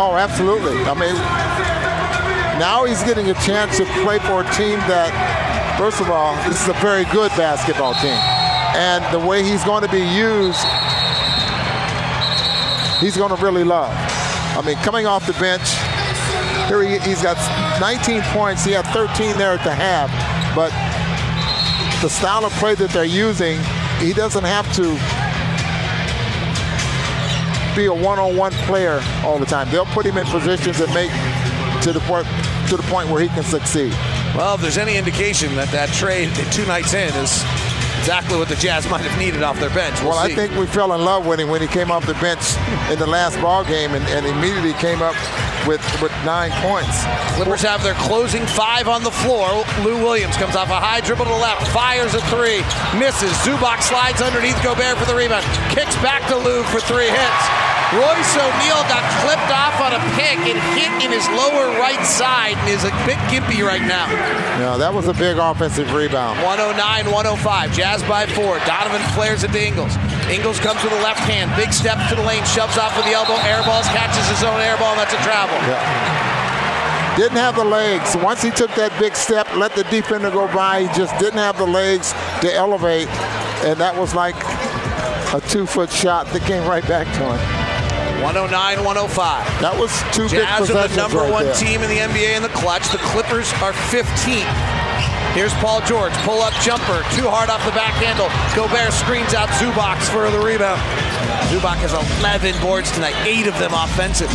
Oh, absolutely. I mean, now he's getting a chance to play for a team that First of all, this is a very good basketball team. And the way he's going to be used, he's going to really love. I mean, coming off the bench, here he, he's got nineteen points. He had thirteen there at the half. But the style of play that they're using, he doesn't have to be a one-on-one player all the time. They'll put him in positions that make to the point to the point where he can succeed. Well, if there's any indication that that trade two nights in is exactly what the Jazz might have needed off their bench. We'll, well I think we fell in love with him when he came off the bench in the last ball game and, and immediately came up with, with nine points. Clippers have their closing five on the floor. Lou Williams comes off a high dribble to the left, fires a three, misses. Zubac slides underneath Gobert for the rebound, kicks back to Lue for three hits. Royce O'Neale got clipped off on a pick and hit in his lower right side and is a bit gimpy right now. Yeah, that was a big offensive rebound. one oh nine one oh five, Jazz by four. Donovan flares it to Ingles. Ingles comes with a left hand, big step to the lane, shoves off with the elbow, air balls, catches his own air ball, and that's a travel. Yeah. Didn't have the legs. Once he took that big step, let the defender go by, he just didn't have the legs to elevate, and that was like a two-foot shot that came right back to him. one oh nine one oh five. That was two big possessions. Jazz are the number right one there. Team in the N B A in the clutch. The Clippers are fifteenth. Here's Paul George. Pull-up jumper. Too hard off the back handle. Gobert screens out Zubac for the rebound. Zubac has eleven boards tonight, eight of them offensive.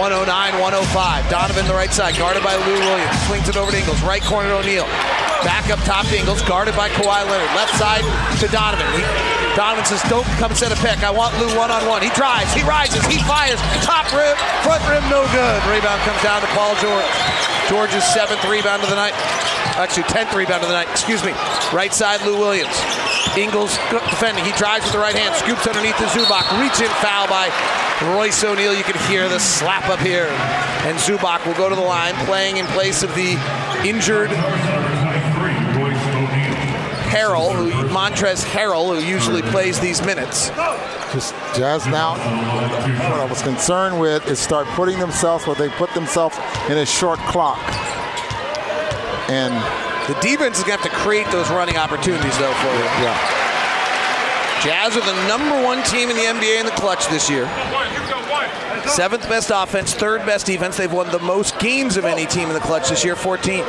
one oh nine one oh five. Donovan the right side, guarded by Lou Williams. Swings it over to Ingles. Right corner to O'Neale. Back up top to Ingles, guarded by Kawhi Leonard. Left side to Donovan. He, Donovan says, don't come set a pick. I want Lou one-on-one. He drives, he rises, he fires. Top rim, front rim, no good. Rebound comes down to Paul George. George's seventh rebound of the night. Actually, tenth rebound of the night, excuse me. Right side, Lou Williams. Ingles defending. He drives with the right hand, scoops underneath the Zubac. Reach-in foul by Royce O'Neale. You can hear the slap up here. And Zubac will go to the line, playing in place of the injured Harrell, who, Montrezl Harrell, who usually plays these minutes. Just Jazz now, what I was concerned with is start putting themselves where they put themselves in a short clock. And the defense is going to have to create those running opportunities, though, for you. Yeah. Jazz are the number one team in the N B A in the clutch this year. Seventh best offense, third best defense. They've won the most games of any team in the clutch this year, fourteen.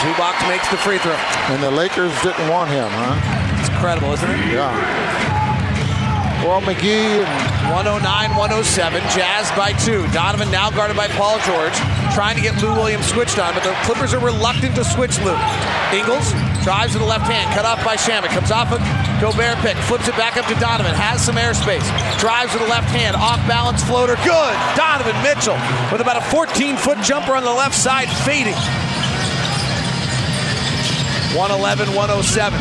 Zubac makes the free throw. And the Lakers didn't want him, huh? It's incredible, isn't it? Yeah. Well, McGee. one oh nine one oh seven. Jazz by two. Donovan now guarded by Paul George. Trying to get Lou Williams switched on, but the Clippers are reluctant to switch Lou. Ingles drives with the left hand. Cut off by Shamet. Comes off a Gobert pick. Flips it back up to Donovan. Has some airspace. Drives with the left hand. Off balance floater. Good. Donovan Mitchell with about a fourteen-foot jumper on the left side. Fading. one eleven one oh seven.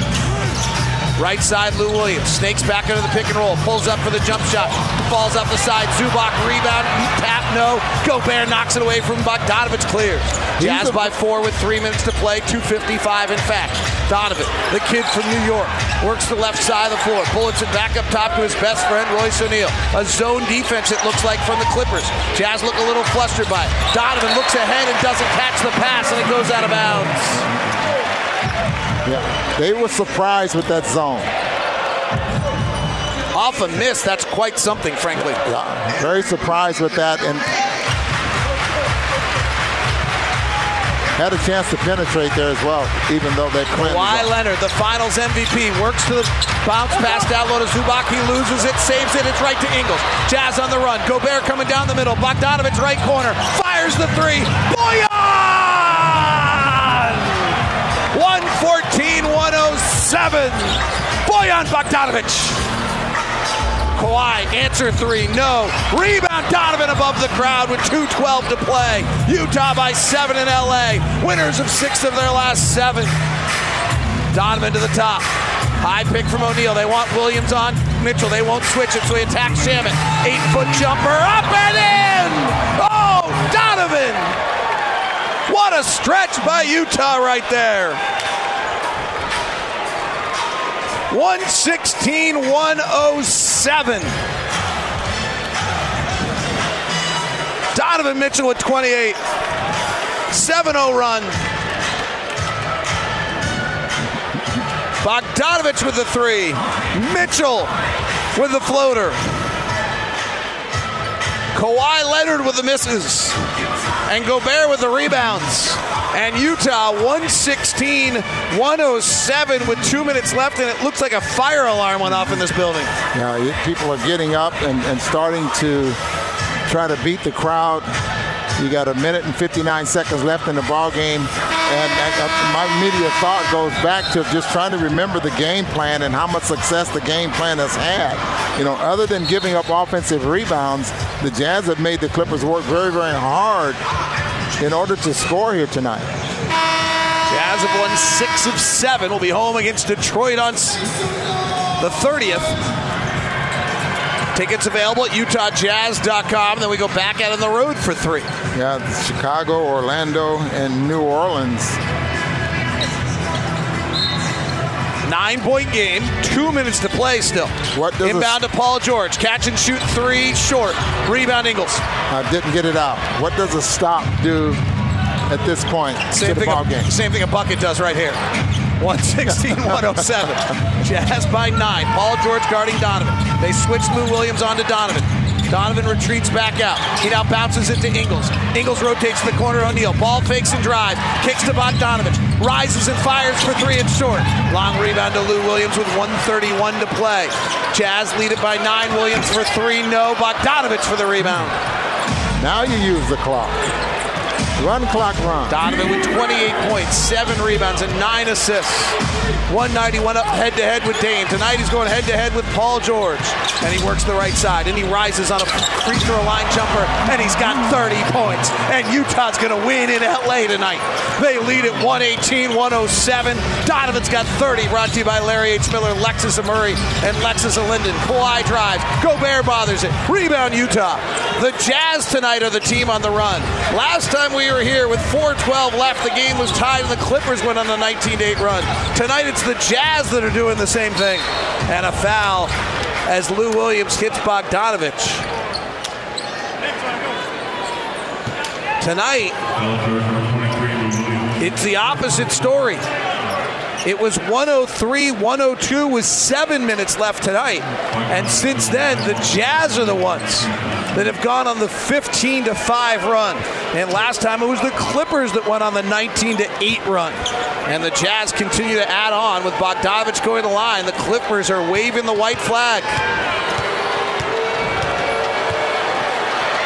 Right side, Lou Williams. Snakes back into the pick and roll. Pulls up for the jump shot. Falls up the side. Zubac rebound. Tap, no. Gobert knocks it away from Bogdanović. Clears. Jazz by four with three minutes to play. two fifty-five in fact. Donovan, the kid from New York, works the left side of the floor. Bullets it back up top to his best friend, Royce O'Neale. A zone defense, it looks like, from the Clippers. Jazz look a little flustered by it. Donovan looks ahead and doesn't catch the pass, and it goes out of bounds. Yeah. They were surprised with that zone. Off a miss, that's quite something, frankly. Yeah. Very surprised with that, and had a chance to penetrate there as well, even though they couldn't. Kawhi Leonard, the finals M V P, works to the bounce pass down low to Zubac. He loses it, saves it, it's right to Ingles. Jazz on the run, Gobert coming down the middle, Bogdanović right corner, fires the three, Bojan! one fourteen one oh seven. Bojan Bogdanović. Kawhi, answer three, no. Rebound, Donovan above the crowd with two twelve to play. Utah by seven in L A. Winners of six of their last seven. Donovan to the top. High pick from O'Neale. They want Williams on Mitchell. They won't switch it, so he attacks Shamet. Eight-foot jumper, up and in! Oh, Donovan! What a stretch by Utah right there. one sixteen one oh seven. Donovan Mitchell with twenty-eight. seven oh run. Bogdanović with the three. Mitchell with the floater. Kawhi Leonard with the misses. And Gobert with the rebounds. And Utah one sixteen to one oh seven with two minutes left, and it looks like a fire alarm went off in this building. Yeah, people are getting up and, and starting to try to beat the crowd. You got a minute and fifty-nine seconds left in the ball game, and my media thought goes back to just trying to remember the game plan and how much success the game plan has had. You know, other than giving up offensive rebounds, the Jazz have made the Clippers work very, very hard in order to score here tonight. Jazz have won six of seven. Will be home against Detroit on the thirtieth. Tickets available at Utah Jazz dot com. Then we go back out on the road for three. Yeah, Chicago, Orlando, and New Orleans. Nine-point game. Two minutes to play still. What does Inbound to Paul George. Catch and shoot three, short. Rebound Ingles. I didn't get it out. What does a stop do at this point same to the ball a, game? Same thing a bucket does right here. one sixteen to one oh seven. Jazz by nine. Paul George guarding Donovan. They switch Lou Williams on to Donovan. Donovan retreats back out. He now bounces it to Ingles. Ingles rotates to the corner. O'Neale. Ball fakes and drives. Kicks to Bogdanović. Rises and fires for three and short. Long rebound to Lou Williams with one thirty-one to play. Jazz lead it by nine. Williams for three. No. Bogdanović for the rebound. Now you use the clock. Run clock run. Donovan with twenty-eight points, seven rebounds, and nine assists. one ninety-one up head-to-head with Dame. Tonight he's going head-to-head with Paul George. And he works the right side, and he rises on a free throw line jumper, and he's got thirty points. And Utah's going to win in L A tonight. They lead at one eighteen to one oh seven. Donovan's got thirty, brought to you by Larry H. Miller, Lexus of Murray, and Lexus of Linden. Kawhi drives. Gobert bothers it. Rebound Utah. The Jazz tonight are the team on the run. Last time we were here with four twelve left, the game was tied and the Clippers went on a nineteen to eight run. Tonight it's the Jazz that are doing the same thing. And a foul as Lou Williams hits Bogdanović. Tonight it's the opposite story. It was one oh three to one oh two with seven minutes left tonight. And since then, the Jazz are the ones that have gone on the fifteen to five run. And last time it was the Clippers that went on the nineteen to eight run. And the Jazz continue to add on with Bogdanović going to the line. The Clippers are waving the white flag.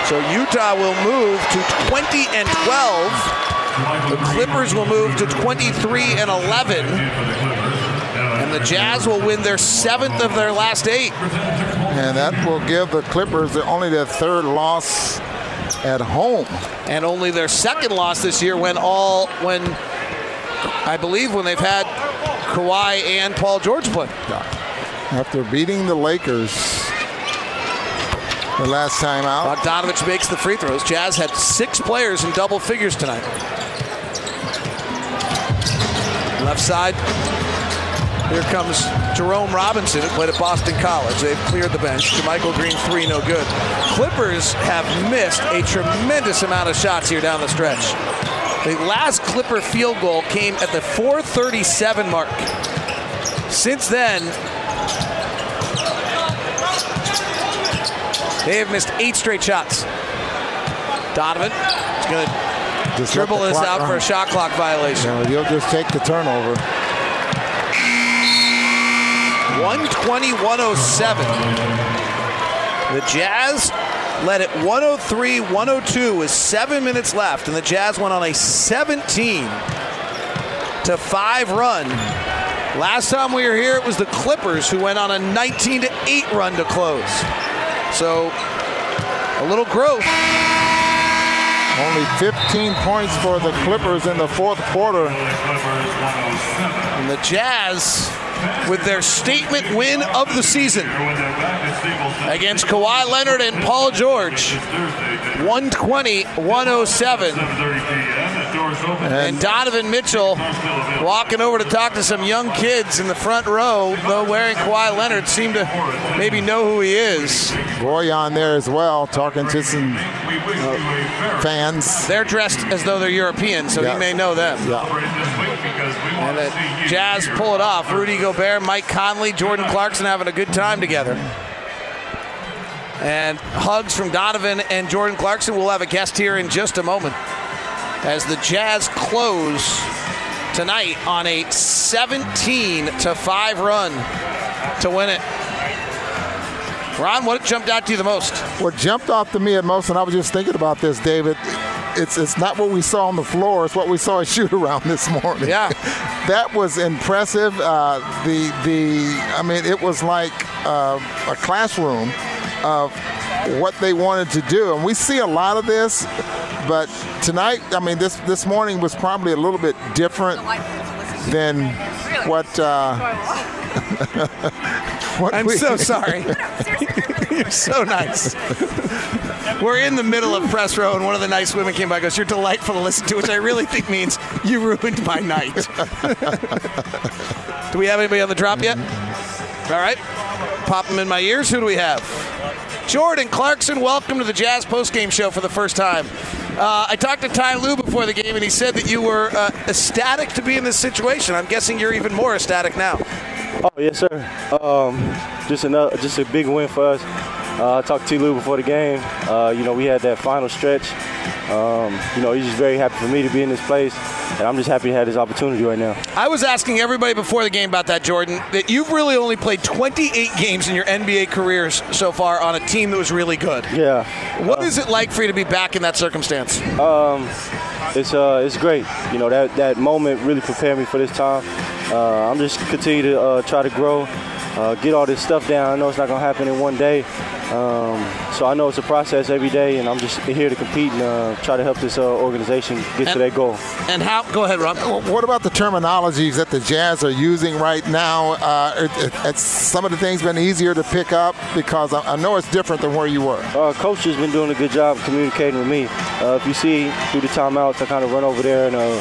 So Utah will move to twenty and twelve. The Clippers will move to twenty-three and eleven, and the Jazz will win their seventh of their last eight. And that will give the Clippers only their third loss at home, and only their second loss this year. When all, when I believe, when they've had Kawhi and Paul George play. After beating the Lakers the last time out, Bogdanović makes the free throws. Jazz had six players in double figures tonight. Left side, here comes Jerome Robinson, who played at Boston College. They've cleared the bench. JaMychal Green, three, no good. Clippers have missed a tremendous amount of shots here down the stretch. The last Clipper field goal came at the four thirty-seven mark. Since then, they have missed eight straight shots. Donovan is going to Just dribble this out run. for a shot clock violation. No, you'll just take the turnover. one twenty to one oh seven. The Jazz led at one oh three to one oh two with seven minutes left, and the Jazz went on a seventeen to five run. Last time we were here, it was the Clippers who went on a nineteen to eight run to close. So, a little growth. Only fifteen points for the Clippers in the fourth quarter. And the Jazz with their statement win of the season against Kawhi Leonard and Paul George, one twenty to one oh seven. And Donovan Mitchell walking over to talk to some young kids in the front row, though wearing Kawhi Leonard, seemed to maybe know who he is. Bojan there as well, talking to some uh, fans. They're dressed as though they're European, so yeah. he may know them. Yeah. And the Jazz pull it off. Rudy Gobert, Mike Conley, Jordan Clarkson having a good time together. And hugs from Donovan and Jordan Clarkson. We'll have a guest here in just a moment as the Jazz close tonight on a seventeen to five run to win it. Ron, what jumped out to you the most? What jumped off to me at most, and I was just thinking about this, David, it's it's not what we saw on the floor. It's what we saw at shoot-around this morning. Yeah. That was impressive. Uh, the the I mean, it was like uh, a classroom of what they wanted to do. And we see a lot of this, but tonight, I mean, this, this morning was probably a little bit different than what... Uh, I'm we, so sorry. You're so nice. We're in the middle of press row, and one of the nice women came by and goes, "You're delightful to listen to," which I really think means you ruined my night. Do we have anybody on the drop yet? All right. Pop them in my ears. Who do we have? Jordan Clarkson, welcome to the Jazz postgame show for the first time. Uh, I talked to Ty Lue before the game, and he said that you were uh, ecstatic to be in this situation. I'm guessing you're even more ecstatic now. Oh, yes, sir. Um, just another, just a big win for us. Uh, I talked to Lou before the game. Uh, you know, we had that final stretch. Um, you know, he's just very happy for me to be in this place, and I'm just happy to have this opportunity right now. I was asking everybody before the game about that, Jordan, that you've really only played twenty-eight games in your N B A careers so far on a team that was really good. Yeah. What uh, is it like for you to be back in that circumstance? Um, it's uh, it's great. You know, that, that moment really prepared me for this time. Uh, I'm just continue to uh, try to grow, uh, get all this stuff down. I know it's not going to happen in one day, um, so I know it's a process every day, and I'm just here to compete and uh, try to help this uh, organization get and, to their goal. And how? Go ahead, Rob. What about the terminologies that the Jazz are using right now? Uh, it, it, some of the things been easier to pick up because I, I know it's different than where you were. Uh, Coach has been doing a good job communicating with me. Uh, if you see through the timeouts, I kind of run over there and. Uh,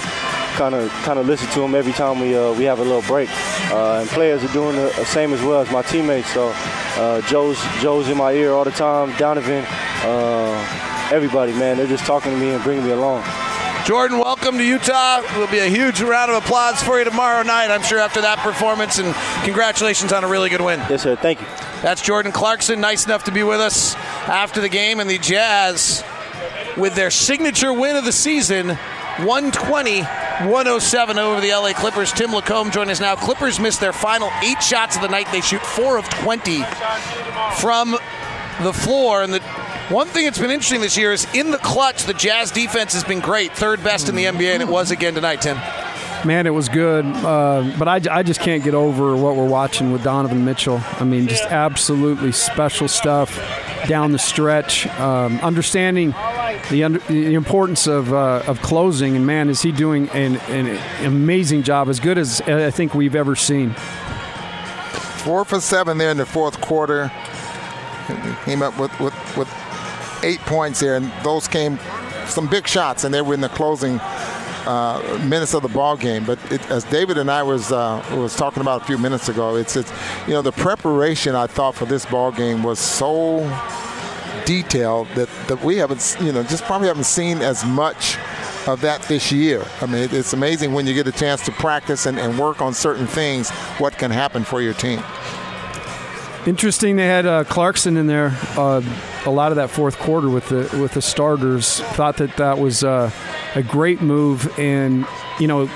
kind of kind of listen to them every time we uh, we have a little break. Uh, and players are doing the same as well as my teammates. So uh, Joe's, Joe's in my ear all the time, Donovan, uh, everybody, man. They're just talking to me and bringing me along. Jordan, welcome to Utah. It will be a huge round of applause for you tomorrow night, I'm sure, after that performance. And congratulations on a really good win. Yes, sir. Thank you. That's Jordan Clarkson. Nice enough to be with us after the game. And the Jazz, with their signature win of the season, one twenty to one oh seven over the L A Clippers. Tim Lacombe joining us now. Clippers missed their final eight shots of the night. They shoot four of twenty from the floor. And the one thing that's been interesting this year is in the clutch, the Jazz defense has been great, third best in the N B A, and it was again tonight, Tim. Man, it was good. Uh, but I, I just can't get over what we're watching with Donovan Mitchell. I mean, just absolutely special stuff down the stretch. Um, understanding the, under, the importance of uh, of closing, and man, is he doing an, an amazing job, as good as I think we've ever seen. Four for seven there in the fourth quarter. Came up with, with, with eight points there, and those came some big shots, and they were in the closing Uh, minutes of the ball game. But it, as David and I was uh, was talking about a few minutes ago, it's it's you know the preparation I thought for this ball game was so detailed that, that we haven't you know just probably haven't seen as much of that this year. I mean, it, it's amazing when you get a chance to practice and, and work on certain things, what can happen for your team. Interesting, they had uh, Clarkson in there uh, a lot of that fourth quarter with the with the starters. Thought that that was uh, a great move, and you know,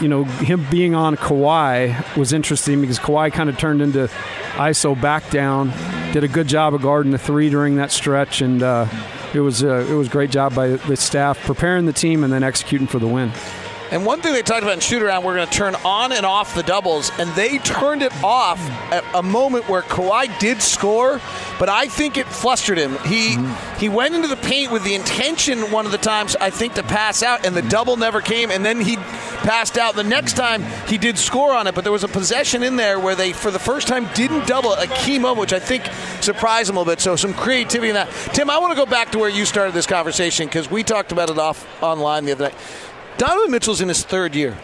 you know him being on Kawhi was interesting because Kawhi kind of turned into I S O back down. Did a good job of guarding the three during that stretch, and uh, it was uh, it was a great job by the staff preparing the team and then executing for the win. And one thing they talked about in shoot-around, we're going to turn on and off the doubles, and they turned it off at a moment where Kawhi did score, but I think it flustered him. He mm-hmm. he went into the paint with the intention one of the times, I think, to pass out, and the double never came, and then he passed out. The next time he did score on it, but there was a possession in there where they, for the first time, didn't double a key moment, which I think surprised him a little bit. So some creativity in that. Tim, I want to go back to where you started this conversation because we talked about it off online the other night. Donovan Mitchell's in his third year.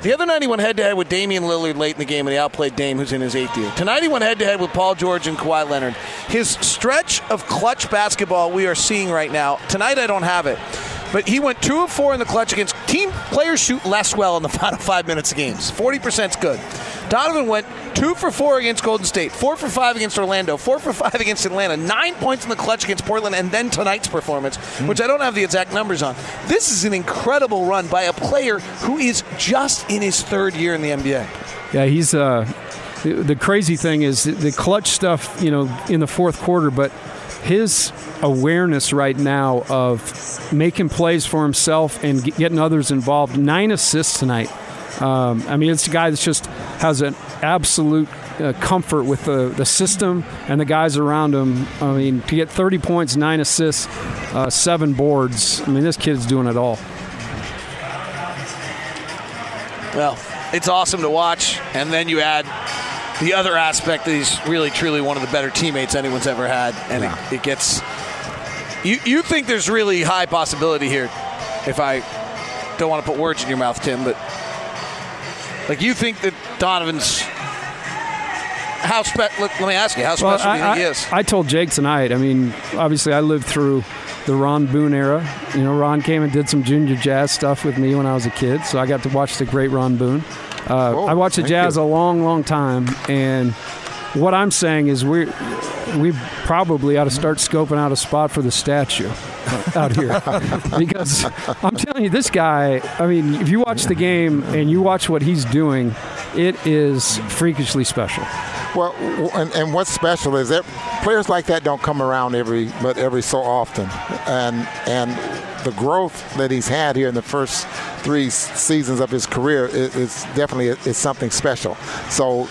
The other night he went head-to-head with Damian Lillard late in the game, and he outplayed Dame, who's in his eighth year. Tonight he went head-to-head with Paul George and Kawhi Leonard. His stretch of clutch basketball we are seeing right now. Tonight I don't have it. But he went two of four in the clutch against team players shoot less well in the final five minutes of games. forty percent's good. Donovan went two for four against Golden State, four for five against Orlando, four for five against Atlanta, nine points in the clutch against Portland, and then tonight's performance, mm. which I don't have the exact numbers on. This is an incredible run by a player who is just in his third year in the N B A. Yeah, he's uh, the crazy thing is the clutch stuff, you know, in the fourth quarter, but his awareness right now of making plays for himself and getting others involved. Nine assists tonight. Um, I mean, it's a guy that just has an absolute uh, comfort with the, the system and the guys around him. I mean, to get thirty points, nine assists, uh, seven boards. I mean, this kid's doing it all. Well, it's awesome to watch. And then you add the other aspect that he's really, truly one of the better teammates anyone's ever had. And wow. it, it gets... You, you think there's really high possibility here, if I don't want to put words in your mouth, Tim, but... Like, you think that Donovan's how spe- look, let me ask you, how special well, I, do you think I, he is? I told Jake tonight, I mean, obviously I lived through the Ron Boone era. You know, Ron came and did some junior Jazz stuff with me when I was a kid, so I got to watch the great Ron Boone. Uh, Whoa, I watched the Jazz you. a long, long time, and what I'm saying is we we probably ought to start scoping out a spot for the statue out here. Because I'm telling you, this guy, I mean, if you watch the game and you watch what he's doing, it is freakishly special. Well, and, and what's special is that players like that don't come around every but every so often. And and the growth that he's had here in the first three seasons of his career is, is definitely is something special. So...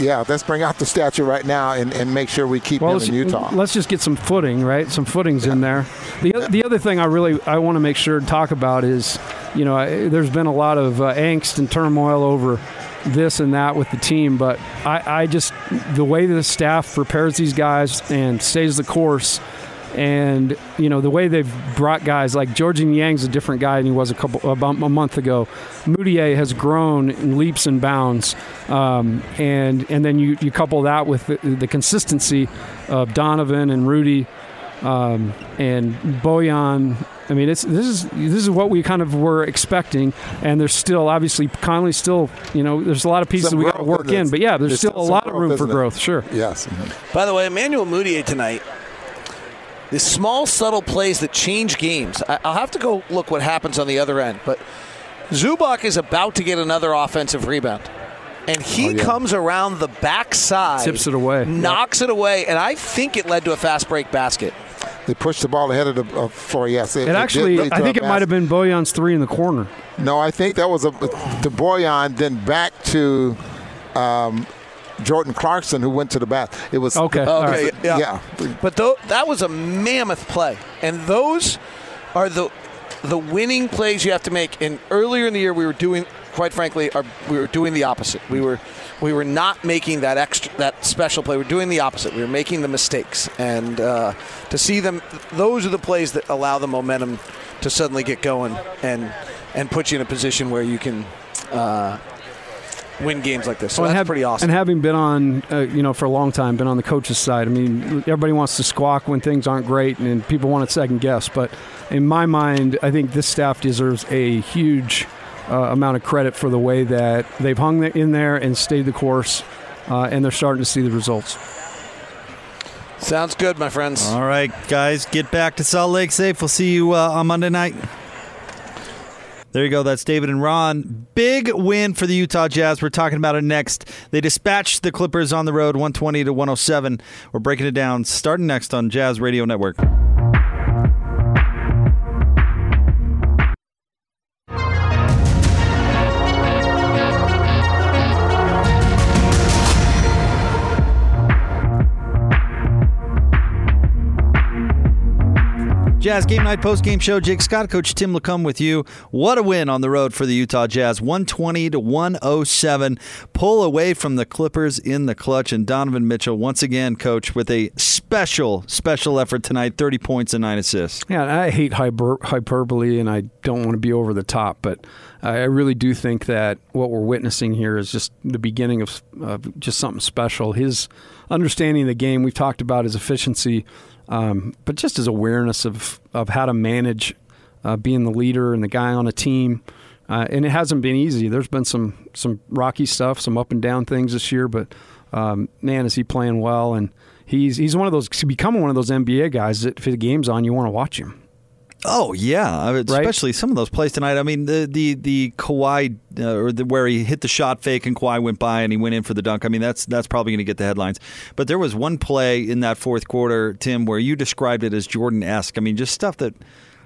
Yeah, let's bring out the statue right now and, and make sure we keep well, him in Utah. Let's just get some footing, right? Some footings yeah. in there. The yeah. the other thing I really I want to make sure to talk about is, you know, I, there's been a lot of uh, angst and turmoil over this and that with the team, but I, I just the way the staff prepares these guys and stays the course, and you know the way they've brought guys like George Niang's a different guy than he was a couple about a month ago. Mudiay has grown in leaps and bounds, um, and and then you, you couple that with the, the consistency of Donovan and Rudy um, and Bojan. I mean, it's this is this is what we kind of were expecting, and there's still obviously Conley's still you know there's a lot of pieces some we got to work in, but yeah, there's, there's still a lot of room for growth. It? Sure. Yes. Mm-hmm. By the way, Emmanuel Mudiay tonight. The small, subtle plays that change games. I'll have to go look what happens on the other end. But Zubac is about to get another offensive rebound. And he oh, yeah. comes around the backside. Tips it away. Knocks yep. it away. And I think it led to a fast break basket. They pushed the ball ahead of the of floor, yes. It, it actually, it I think it might have been Bojan's three in the corner. No, I think that was a, to Bojan, then back to... Um, Jordan Clarkson, who went to the bath. It was okay. okay right. yeah. yeah, but th- that was a mammoth play, and those are the the winning plays you have to make. And earlier in the year, we were doing, quite frankly, our, we were doing the opposite. We were we were not making that extra that special play. We were doing the opposite. We were making the mistakes, and uh, to see them, those are the plays that allow the momentum to suddenly get going and and put you in a position where you can. Uh, win games like this. So well, that's have, pretty awesome. And having been on, uh, you know, for a long time, been on the coach's side, I mean, everybody wants to squawk when things aren't great and, and people want to second guess. But in my mind, I think this staff deserves a huge uh, amount of credit for the way that they've hung in there and stayed the course, uh, and they're starting to see the results. Sounds good, my friends. All right, guys, get back to Salt Lake safe. We'll see you uh, on Monday night. There you go. That's David and Ron. Big win for the Utah Jazz. We're talking about it next. They dispatched the Clippers on the road, one twenty to one oh seven. We're breaking it down, starting next on Jazz Radio Network. Jazz Game Night Postgame Show. Jake Scott, Coach Tim Lecombe with you. What a win on the road for the Utah Jazz. one twenty to one oh seven. Pull away from the Clippers in the clutch. And Donovan Mitchell, once again, Coach, with a special, special effort tonight. thirty points and nine assists. Yeah, I hate hyper- hyperbole, and I don't want to be over the top, but I really do think that what we're witnessing here is just the beginning of uh, just something special. His understanding of the game, we've talked about his efficiency, um, but just his awareness of, of how to manage uh, being the leader and the guy on a team. Uh, and it hasn't been easy. There's been some, some rocky stuff, some up and down things this year, but um, man, is he playing well. And he's, he's one of those, he's becoming one of those N B A guys that if the game's on, you want to watch him. Oh, yeah, especially right? Some of those plays tonight. I mean, the the, the Kawhi, uh, or the, where he hit the shot fake and Kawhi went by and he went in for the dunk. I mean, that's that's probably going to get the headlines. But there was one play in that fourth quarter, Tim, where you described it as Jordan-esque. I mean, just stuff that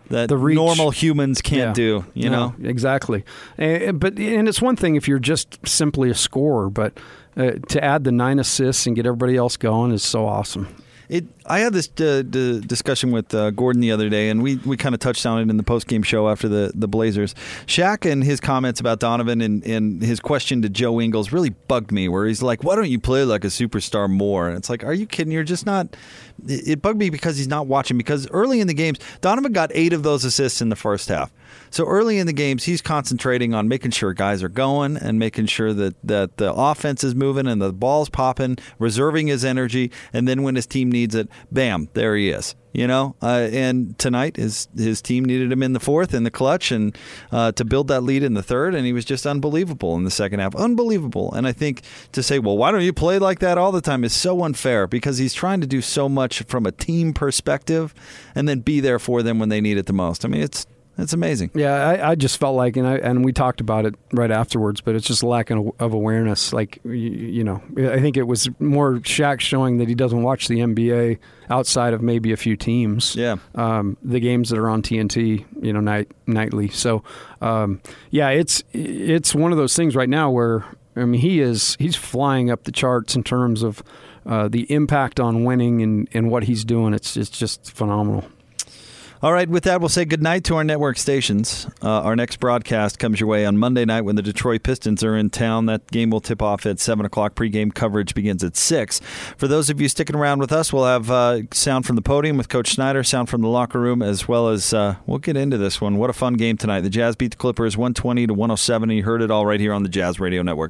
that normal humans can't yeah. do, you no, know? Exactly. And, but, and it's one thing if you're just simply a scorer, but uh, to add the nine assists and get everybody else going is so awesome. It, I had this uh, d- discussion with uh, Gordon the other day, and we, we kind of touched on it in the postgame show after the, the Blazers. Shaq and his comments about Donovan and, and his question to Joe Ingles really bugged me, where he's like, why don't you play like a superstar more? And it's like, are you kidding? You're just not – it bugged me because he's not watching. Because early in the games, Donovan got eight of those assists in the first half. So early in the games, he's concentrating on making sure guys are going and making sure that, that the offense is moving and the ball's popping, reserving his energy, and then when his team needs it, bam, there he is. You know, uh, and tonight his his team needed him in the fourth, in the clutch, and uh, to build that lead in the third, and he was just unbelievable in the second half. Unbelievable. And I think to say, well, why don't you play like that all the time is so unfair because he's trying to do so much from a team perspective and then be there for them when they need it the most. I mean, it's That's amazing. Yeah, I, I just felt like, and I, and we talked about it right afterwards, but it's just lack of, of awareness. Like, you, you know, I think it was more Shaq showing that he doesn't watch the N B A outside of maybe a few teams. Yeah. Um, the games that are on T N T, you know, night nightly. So, um, yeah, it's it's one of those things right now where, I mean, he is he's flying up the charts in terms of uh, the impact on winning and, and what he's doing. It's it's just phenomenal. All right, with that, we'll say goodnight to our network stations. Uh, our next broadcast comes your way on Monday night when the Detroit Pistons are in town. That game will tip off at seven o'clock. Pre-game coverage begins at six. For those of you sticking around with us, we'll have uh, sound from the podium with Coach Snyder, sound from the locker room, as well as uh, we'll get into this one. What a fun game tonight. The Jazz beat the Clippers one twenty to one oh seven. You heard it all right here on the Jazz Radio Network.